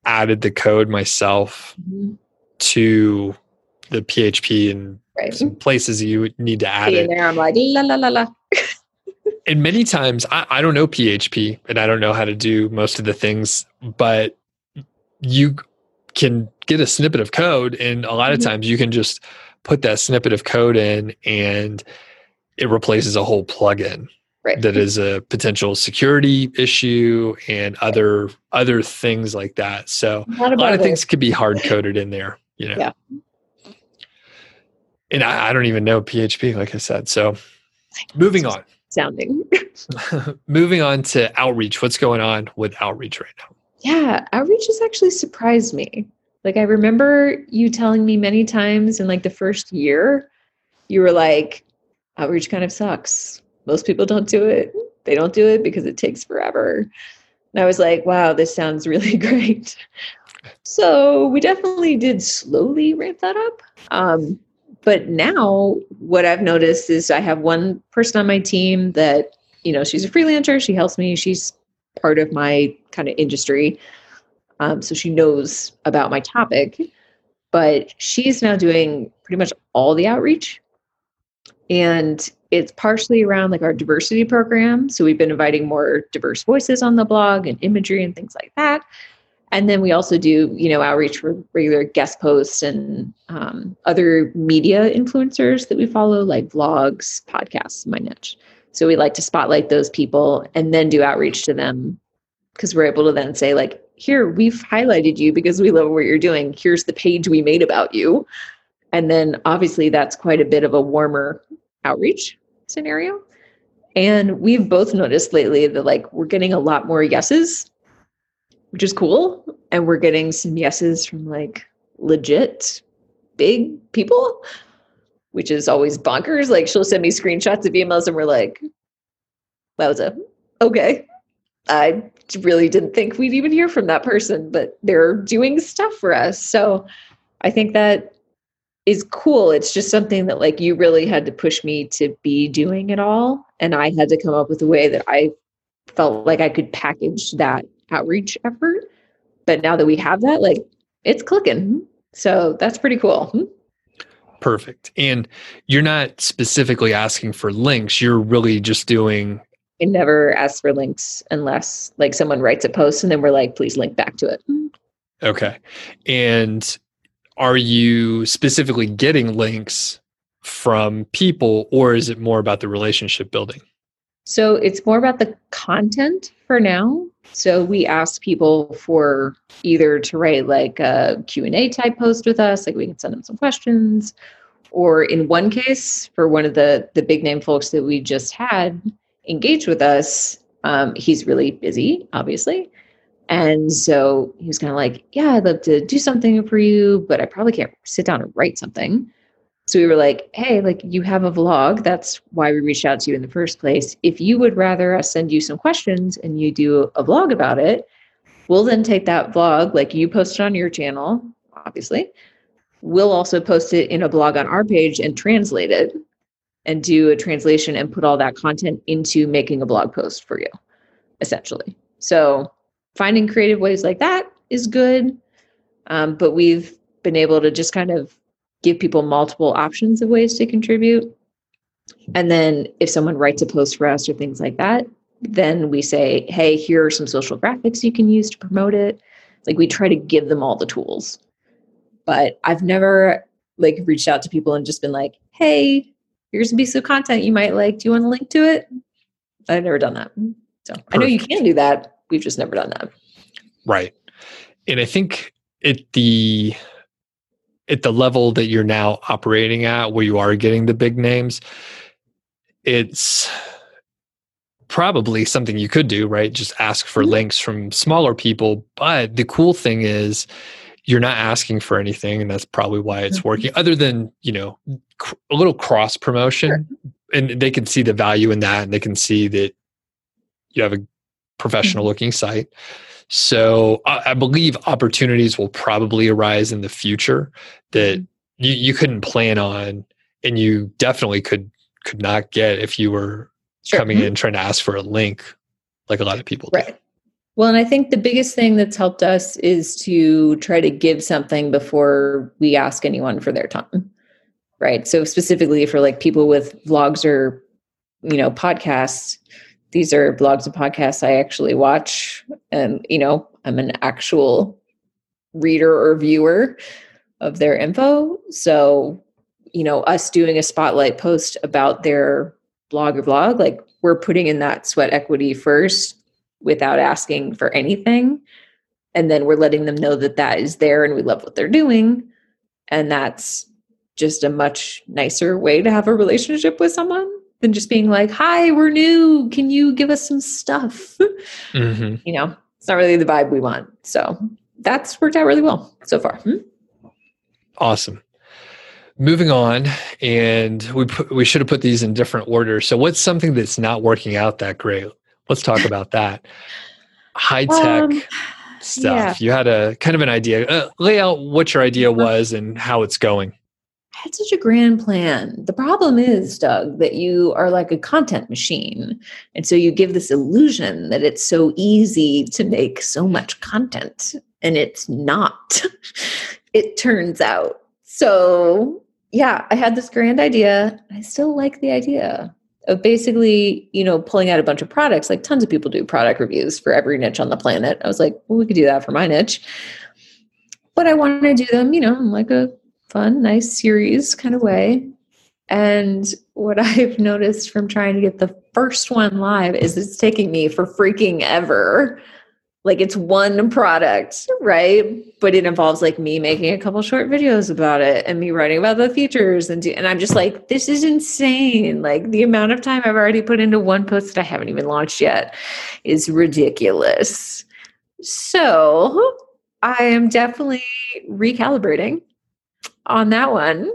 added the code myself to the PHP and some places you would need to add it. There, I'm like, la, la, la, la. And many times, I don't know PHP and I don't know how to do most of the things, but you can get a snippet of code, and a lot of times you can just put that snippet of code in and it replaces a whole plugin that is a potential security issue and other things like that. So a lot of things could be hard coded in there, Yeah. And I don't even know PHP, like I said. So moving on. Moving on to outreach. What's going on with outreach right now? Yeah, outreach has actually surprised me. I remember you telling me many times in the first year, you were like, outreach kind of sucks. Most people don't do it. They don't do it because it takes forever. And I was like, wow, this sounds really great. So we definitely did slowly ramp that up. But now what I've noticed is I have one person on my team that, you know, she's a freelancer. She helps me. She's part of my kind of industry. So she knows about my topic, but she's now doing pretty much all the outreach. And it's partially around like our diversity program. So we've been inviting more diverse voices on the blog and imagery and things like that. And then we also do, you know, outreach for regular guest posts and other media influencers that we follow, like vlogs, podcasts, my niche. So we like to spotlight those people and then do outreach to them because we're able to then say like, here, we've highlighted you because we love what you're doing. Here's the page we made about you. And then obviously that's quite a bit of a warmer outreach scenario. And we've both noticed lately that like we're getting a lot more yeses, which is cool. And we're getting some yeses from like legit big people, which is always bonkers. Like she'll send me screenshots of emails and we're like, wowza, okay. I really didn't think we'd even hear from that person, but they're doing stuff for us. So I think that is cool. It's just something that like you really had to push me to be doing it all. And I had to come up with a way that I felt like I could package that outreach effort. But now that we have that, like it's clicking. So that's pretty cool. Perfect. And you're not specifically asking for links. You're really just doing... I never ask for links unless like someone writes a post and then we're like, please link back to it. Okay. And are you specifically getting links from people or is it more about the relationship building? So it's more about the content for now. So we asked people for either to write like a Q&A type post with us, like we can send them some questions. Or in one case, for one of the big name folks that we just had engage with us, he's really busy, obviously. And so he was kind of like, yeah, I'd love to do something for you, but I probably can't sit down and write something. So we were like, hey, like you have a vlog. That's why we reached out to you in the first place. If you would rather us send you some questions and you do a vlog about it, we'll then take that vlog, like you post it on your channel, obviously. We'll also post it in a blog on our page and translate it and do a translation and put all that content into making a blog post for you, essentially. So finding creative ways like that is good. But we've been able to just kind of give people multiple options of ways to contribute. And then if someone writes a post for us or things like that, then we say, hey, here are some social graphics you can use to promote it. Like we try to give them all the tools. But I've never like reached out to people and just been like, hey, here's a piece of content you might like. Do you want to link to it? I've never done that. So perfect. I know you can do that. We've just never done that. Right. And I think at the level that you're now operating at, where you are getting the big names, it's probably something you could do, right? Just ask for links from smaller people. But the cool thing is you're not asking for anything. And that's probably why it's working, other than, you know, a little cross promotion. Sure. And they can see the value in that. And they can see that you have a professional looking site. So I believe opportunities will probably arise in the future that you couldn't plan on, and you definitely could not get if you were coming in trying to ask for a link like a lot of people do. Right. Well, and I think the biggest thing that's helped us is to try to give something before we ask anyone for their time. Right. So specifically for like people with vlogs or, you know, podcasts, these are blogs and podcasts I actually watch, and, you know, I'm an actual reader or viewer of their info. So, you know, us doing a spotlight post about their blog or vlog, like we're putting in that sweat equity first without asking for anything. And then we're letting them know that that is there and we love what they're doing. And that's just a much nicer way to have a relationship with someone than just being like, hi, we're new. Can you give us some stuff? You know, it's not really the vibe we want. So that's worked out really well so far. Awesome. Moving on. And we should have put these in different order. So what's something that's not working out that great? Let's talk about that. High tech stuff. Yeah. You had a kind of an idea. Lay out what your idea was and how it's going. I had such a grand plan. The problem is, Doug, that you are like a content machine. And so you give this illusion that it's so easy to make so much content, and it's not, it turns out. So yeah, I had this grand idea. I still like the idea of basically, you know, pulling out a bunch of products, like tons of people do product reviews for every niche on the planet. I was like, well, we could do that for my niche. But I want to do them, you know, in like a fun, nice series kind of way. And what I've noticed from trying to get the first one live is it's taking me for freaking ever. Like it's one product, right? But it involves like me making a couple short videos about it and me writing about the features. And I'm just like, this is insane. Like the amount of time I've already put into one post that I haven't even launched yet is ridiculous. So I am definitely recalibrating on that one.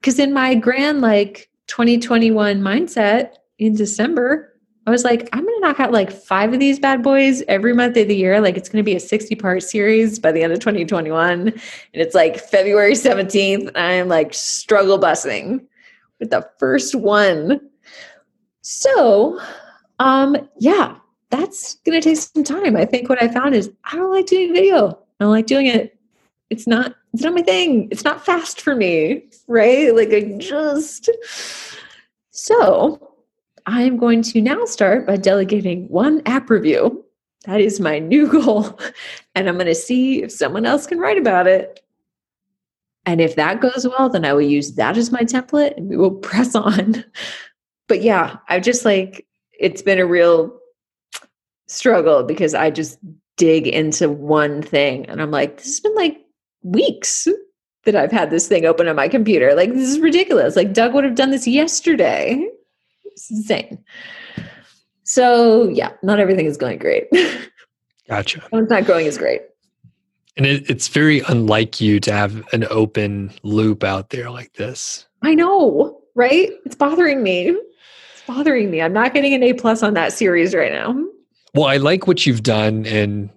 Because in my grand like 2021 mindset in December, I was like, I'm going to knock out like 5 of these bad boys every month of the year. Like it's going to be a 60-part series by the end of 2021. And it's like February 17th. And I'm like struggle busing with the first one. So, yeah, that's going to take some time. I think what I found is I don't like doing video. I don't like doing it. It's not my thing. It's not fast for me. Right. Like so I'm going to now start by delegating one app review. That is my new goal. And I'm going to see if someone else can write about it. And if that goes well, then I will use that as my template and we will press on. But yeah, I've just like, it's been a real struggle because I just dig into one thing. And I'm like, this has been like weeks that I've had this thing open on my computer. Like, this is ridiculous. Like Doug would have done this yesterday. It's insane. So yeah, not everything is going great. Gotcha. It's not going as great. And it's very unlike you to have an open loop out there like this. I know, right? It's bothering me. I'm not getting an A+ on that series right now. Well, I like what you've done, and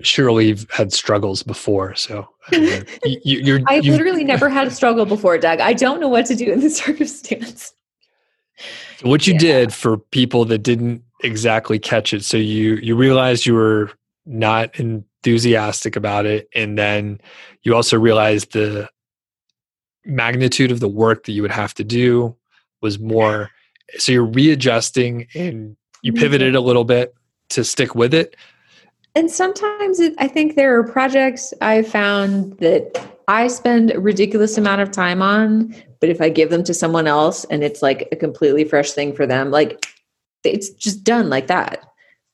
surely you've had struggles before. So I mean, I've literally never had a struggle before, Doug. I don't know what to do in this circumstance. So what you did for people that didn't exactly catch it, so you realized you were not enthusiastic about it, and then you also realized the magnitude of the work that you would have to do was more, so you're readjusting and you pivoted a little bit to stick with it. And sometimes I think there are projects I found that I spend a ridiculous amount of time on, but if I give them to someone else and it's like a completely fresh thing for them, like it's just done like that,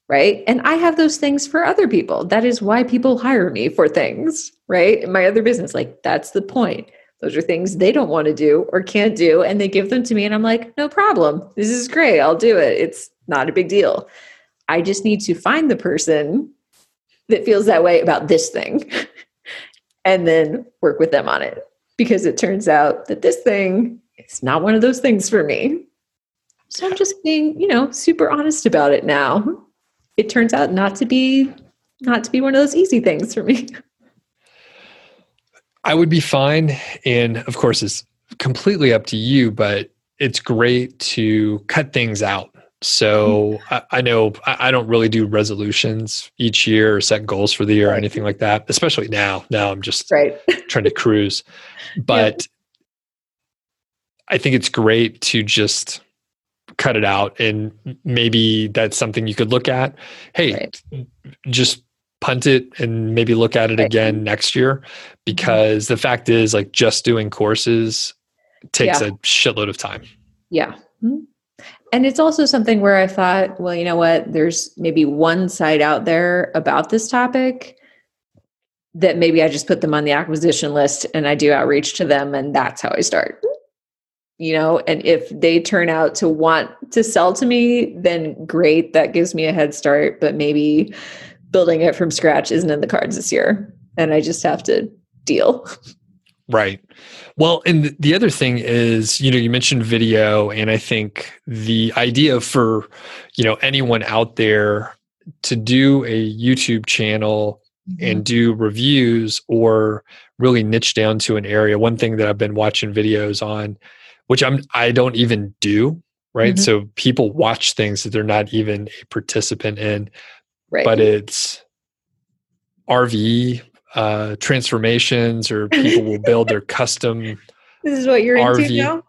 right? And I have those things for other people. That is why people hire me for things, right? In my other business, like that's the point. Those are things they don't want to do or can't do, and they give them to me and I'm like, no problem. This is great. I'll do it. It's not a big deal. I just need to find the person that feels that way about this thing and then work with them on it. Because it turns out that this thing is not one of those things for me. So I'm just being, you know, super honest about it now. It turns out not to be one of those easy things for me. I would be fine. And of course, it's completely up to you, but it's great to cut things out. So I know I don't really do resolutions each year or set goals for the year or anything like that, especially now. Now I'm just trying to cruise. But I think it's great to just cut it out. And maybe that's something you could look at. Hey, just punt it and maybe look at it again next year. Because the fact is, like, just doing courses takes a shitload of time. Yeah. Mm-hmm. And it's also something where I thought, well, you know what, there's maybe one site out there about this topic that maybe I just put them on the acquisition list and I do outreach to them. And that's how I start, you know, and if they turn out to want to sell to me, then great. That gives me a head start, but maybe building it from scratch isn't in the cards this year. And I just have to deal. Right. Well, and the other thing is, you know, you mentioned video, and I think the idea for, you know, anyone out there to do a YouTube channel and do reviews or really niche down to an area. One thing that I've been watching videos on, which I don't even do, right? Mm-hmm. So people watch things that they're not even a participant in, right. But it's RV transformations, or people will build their custom. This is what you're RV. Into now?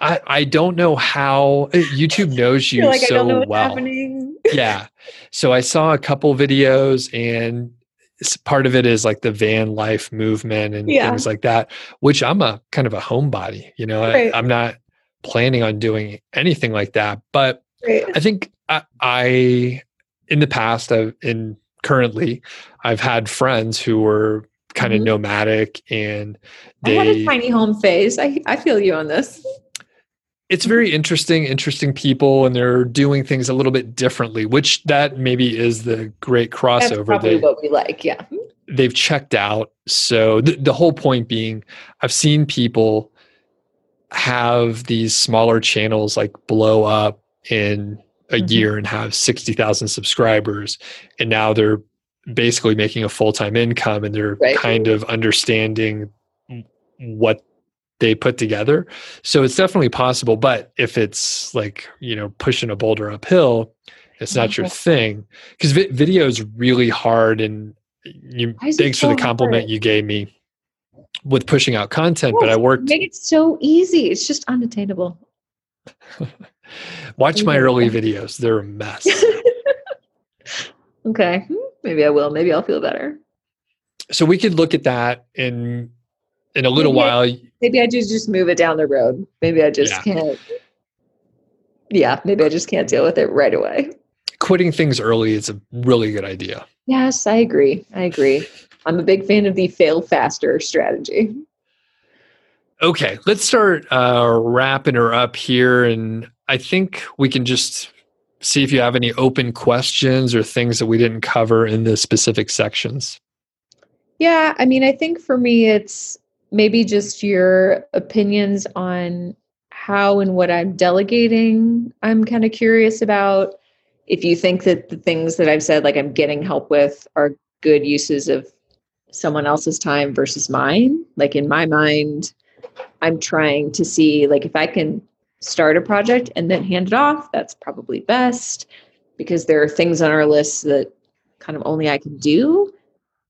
I don't know how YouTube knows you like so I don't know what's well. Happening. Yeah. So I saw a couple videos, and part of it is like the van life movement and things like that, which I'm a kind of a homebody, you know, right. I'm not planning on doing anything like that, but right. I think I in the past and currently I've had friends who were kind of nomadic, and they had a tiny home phase. I feel you on this. It's very interesting people, and they're doing things a little bit differently, which that maybe is the great crossover. That's probably what we like, yeah. They've checked out. So the whole point being, I've seen people have these smaller channels like blow up in a year and have 60,000 subscribers, and now they're basically making a full-time income, and they're right. kind of understanding what they put together. So it's definitely possible, but if it's like, you know, pushing a boulder uphill, it's not your thing. Because video is really hard, and thanks for the compliment you gave me with pushing out content, but I worked. Make it so easy. It's just unattainable. Watch my early videos. They're a mess. Okay. Maybe I will. Maybe I'll feel better. So we could look at that and in a little while. Maybe I just move it down the road. Maybe I just can't. Yeah. Maybe I just can't deal with it right away. Quitting things early is a really good idea. Yes, I agree. I'm a big fan of the fail faster strategy. Okay. Let's start wrapping her up here. And I think we can just see if you have any open questions or things that we didn't cover in the specific sections. Yeah. I mean, I think for me, it's maybe just your opinions on how and what I'm delegating. I'm kind of curious about if you think that the things that I've said, like I'm getting help with, are good uses of someone else's time versus mine. Like in my mind, I'm trying to see like if I can start a project and then hand it off, that's probably best, because there are things on our list that kind of only I can do,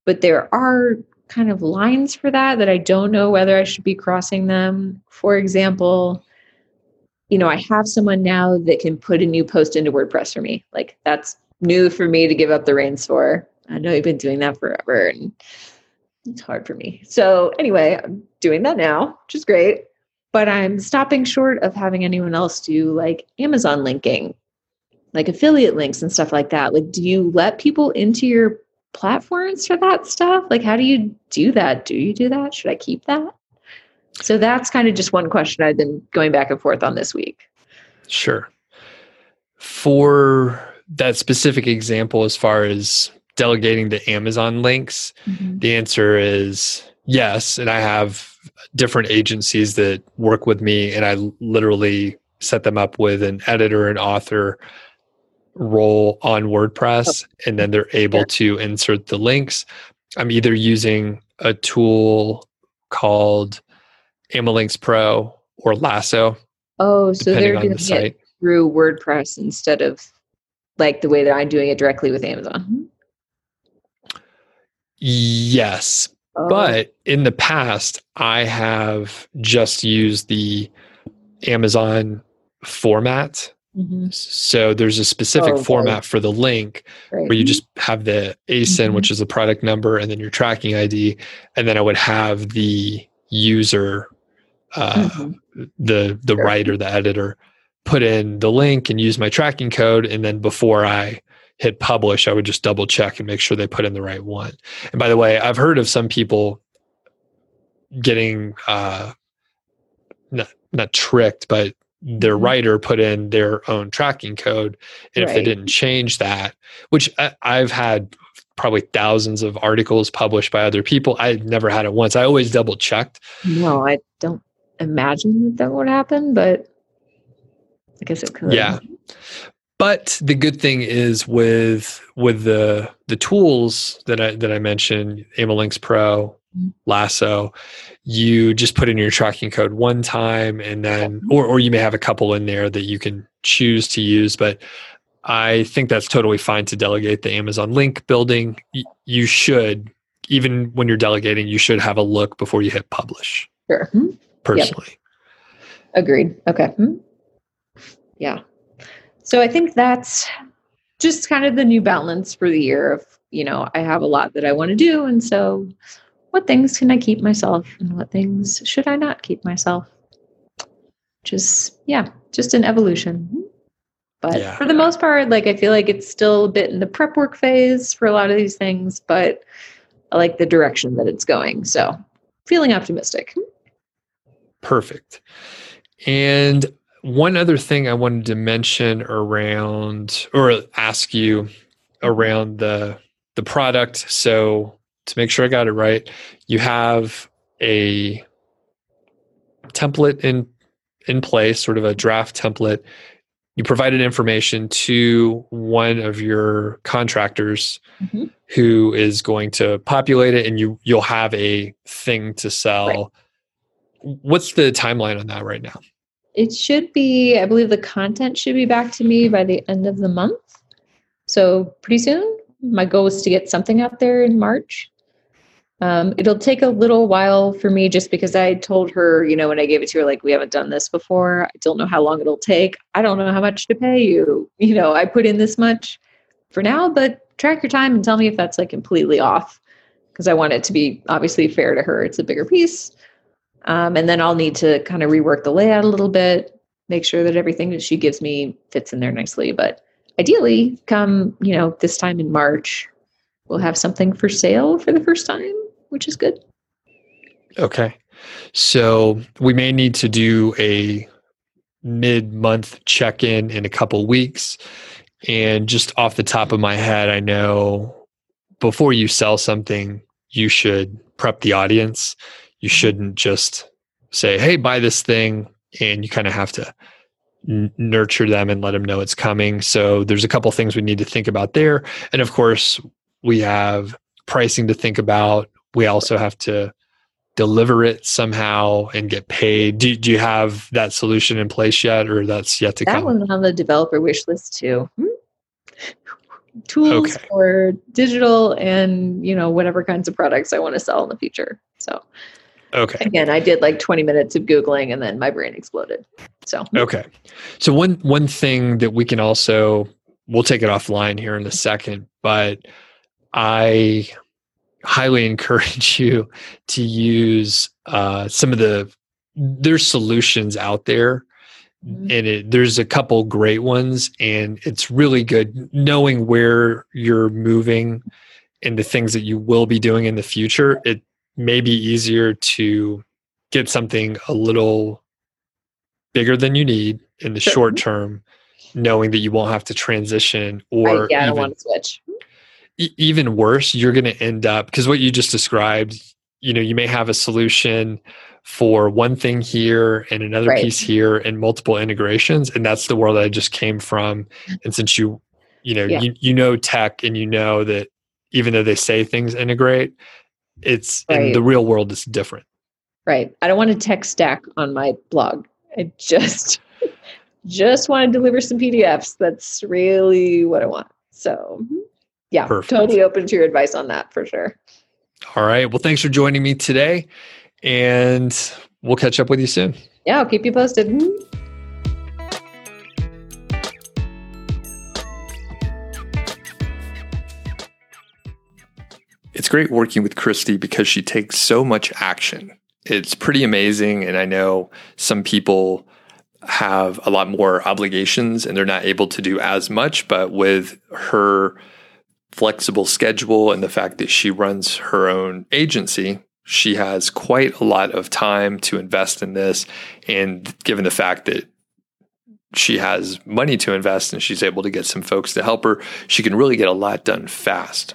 but there are kind of lines for that I don't know whether I should be crossing them. For example, you know, I have someone now that can put a new post into WordPress for me. Like that's new for me to give up the reins for. I know you've been doing that forever and it's hard for me. So anyway, I'm doing that now, which is great, but I'm stopping short of having anyone else do like Amazon linking, like affiliate links and stuff like that. Like, do you let people into your platforms for that stuff? Like, how do you do that? Do you do that? Should I keep that? So that's kind of just one question I've been going back and forth on this week. Sure. For that specific example, as far as delegating the Amazon links, the answer is yes. And I have different agencies that work with me, and I literally set them up with an editor and author role on WordPress, and then they're able to insert the links. I'm either using a tool called Amalinks Pro or Lasso. Oh, so they're doing it through WordPress instead of like the way that I'm doing it directly with Amazon. Yes. Oh. But in the past, I have just used the Amazon format. So there's a specific format for the link where you just have the ASIN, which is the product number, and then your tracking ID. And then I would have the user, the writer, the editor, put in the link and use my tracking code. And then before I hit publish, I would just double check and make sure they put in the right one. And by the way, I've heard of some people getting, not tricked, but their writer put in their own tracking code. And if they didn't change that, which I've had probably thousands of articles published by other people. I've never had it once. I always double checked. No, I don't imagine that would happen, but I guess it could. Yeah. But the good thing is with the tools that I mentioned, Amalinks Pro, Lasso, you just put in your tracking code one time, and then or you may have a couple in there that you can choose to use, but I think that's totally fine to delegate the Amazon link building. You should, even when you're delegating, you should have a look before you hit publish. Sure. Personally. Yep. Agreed. Okay. Yeah. So I think that's just kind of the new balance for the year of, I have a lot that I want to do. And so what things can I keep myself and what things should I not keep myself? Just an evolution. But for the most part, I feel like it's still a bit in the prep work phase for a lot of these things, but I like the direction that it's going. So feeling optimistic. Perfect. And one other thing I wanted to mention ask you around the product. So to make sure I got it right, you have a template in place, sort of a draft template. You provided information to one of your contractors who is going to populate it, and you'll have a thing to sell. Right. What's the timeline on that right now? It should be, I believe the content should be back to me by the end of the month. So pretty soon. My goal is to get something out there in March. It'll take a little while for me just because I told her, when I gave it to her, we haven't done this before. I don't know how long it'll take. I don't know how much to pay you. I put in this much for now, but track your time and tell me if that's completely off, because I want it to be obviously fair to her. It's a bigger piece. And then I'll need to kind of rework the layout a little bit, make sure that everything that she gives me fits in there nicely. But ideally come, this time in March, we'll have something for sale for the first time, which is good. Okay. So we may need to do a mid-month check-in in a couple weeks. And just off the top of my head, I know before you sell something, you should prep the audience. You shouldn't just say, hey, buy this thing. And you kind of have to nurture them and let them know it's coming. So there's a couple things we need to think about there. And of course, we have pricing to think about. We also have to deliver it somehow and get paid. Do you have that solution in place yet, or that's yet to come? That one's on the developer wish list too. Tools for digital and, whatever kinds of products I want to sell in the future. So again, I did 20 minutes of Googling and then my brain exploded. So, So one thing that we can also, we'll take it offline here in a second, but I highly encourage you to use some of there's solutions out there, and there's a couple great ones, and it's really good knowing where you're moving and the things that you will be doing in the future. It may be easier to get something a little bigger than you need in the short term, knowing that you won't have to transition or I don't want to switch. Even worse, you're going to end up, because what you just described, you may have a solution for one thing here and another piece here and multiple integrations. And that's the world I just came from. And since you know tech, and that even though they say things integrate, it's in the real world, it's different. Right. I don't want a tech stack on my blog. I just want to deliver some PDFs. That's really what I want. So yeah, perfect. Totally open to your advice on that for sure. All right. Well, thanks for joining me today, and we'll catch up with you soon. Yeah, I'll keep you posted. It's great working with Christy because she takes so much action. It's pretty amazing, and I know some people have a lot more obligations and they're not able to do as much, but with her flexible schedule and the fact that she runs her own agency, she has quite a lot of time to invest in this. And given the fact that she has money to invest and she's able to get some folks to help her, she can really get a lot done fast.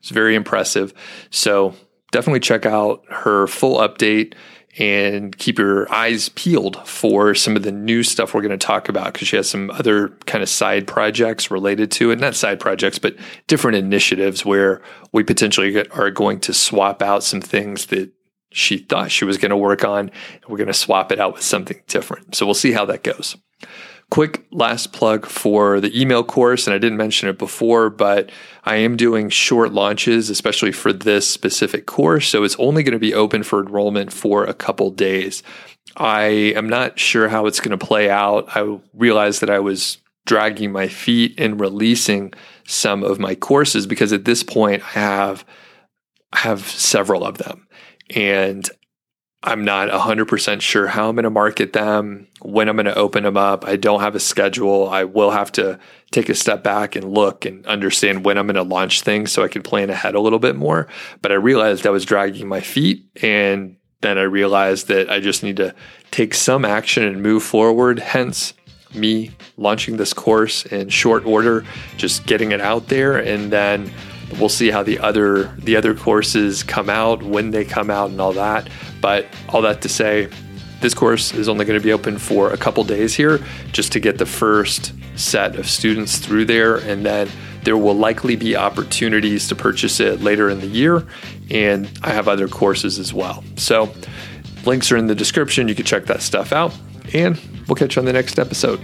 It's very impressive. So definitely check out her full update and keep your eyes peeled for some of the new stuff we're going to talk about, because she has some other kind of side projects related to it. Not side projects, but different initiatives where we potentially are going to swap out some things that she thought she was going to work on, and we're going to swap it out with something different. So we'll see how that goes. Quick last plug for the email course, and I didn't mention it before, but I am doing short launches, especially for this specific course, so it's only going to be open for enrollment for a couple days. I am not sure how it's going to play out. I realized that I was dragging my feet in releasing some of my courses, because at this point I have several of them, and I'm not 100% sure how I'm going to market them, when I'm going to open them up. I don't have a schedule. I will have to take a step back and look and understand when I'm going to launch things so I can plan ahead a little bit more. But I realized I was dragging my feet, and then I realized that I just need to take some action and move forward. Hence, me launching this course in short order, just getting it out there, and then we'll see how the other courses come out, when they come out, and all that. But all that to say, this course is only going to be open for a couple days here, just to get the first set of students through there, and then there will likely be opportunities to purchase it later in the year, and I have other courses as well. So links are in the description. You can check that stuff out, and we'll catch you on the next episode.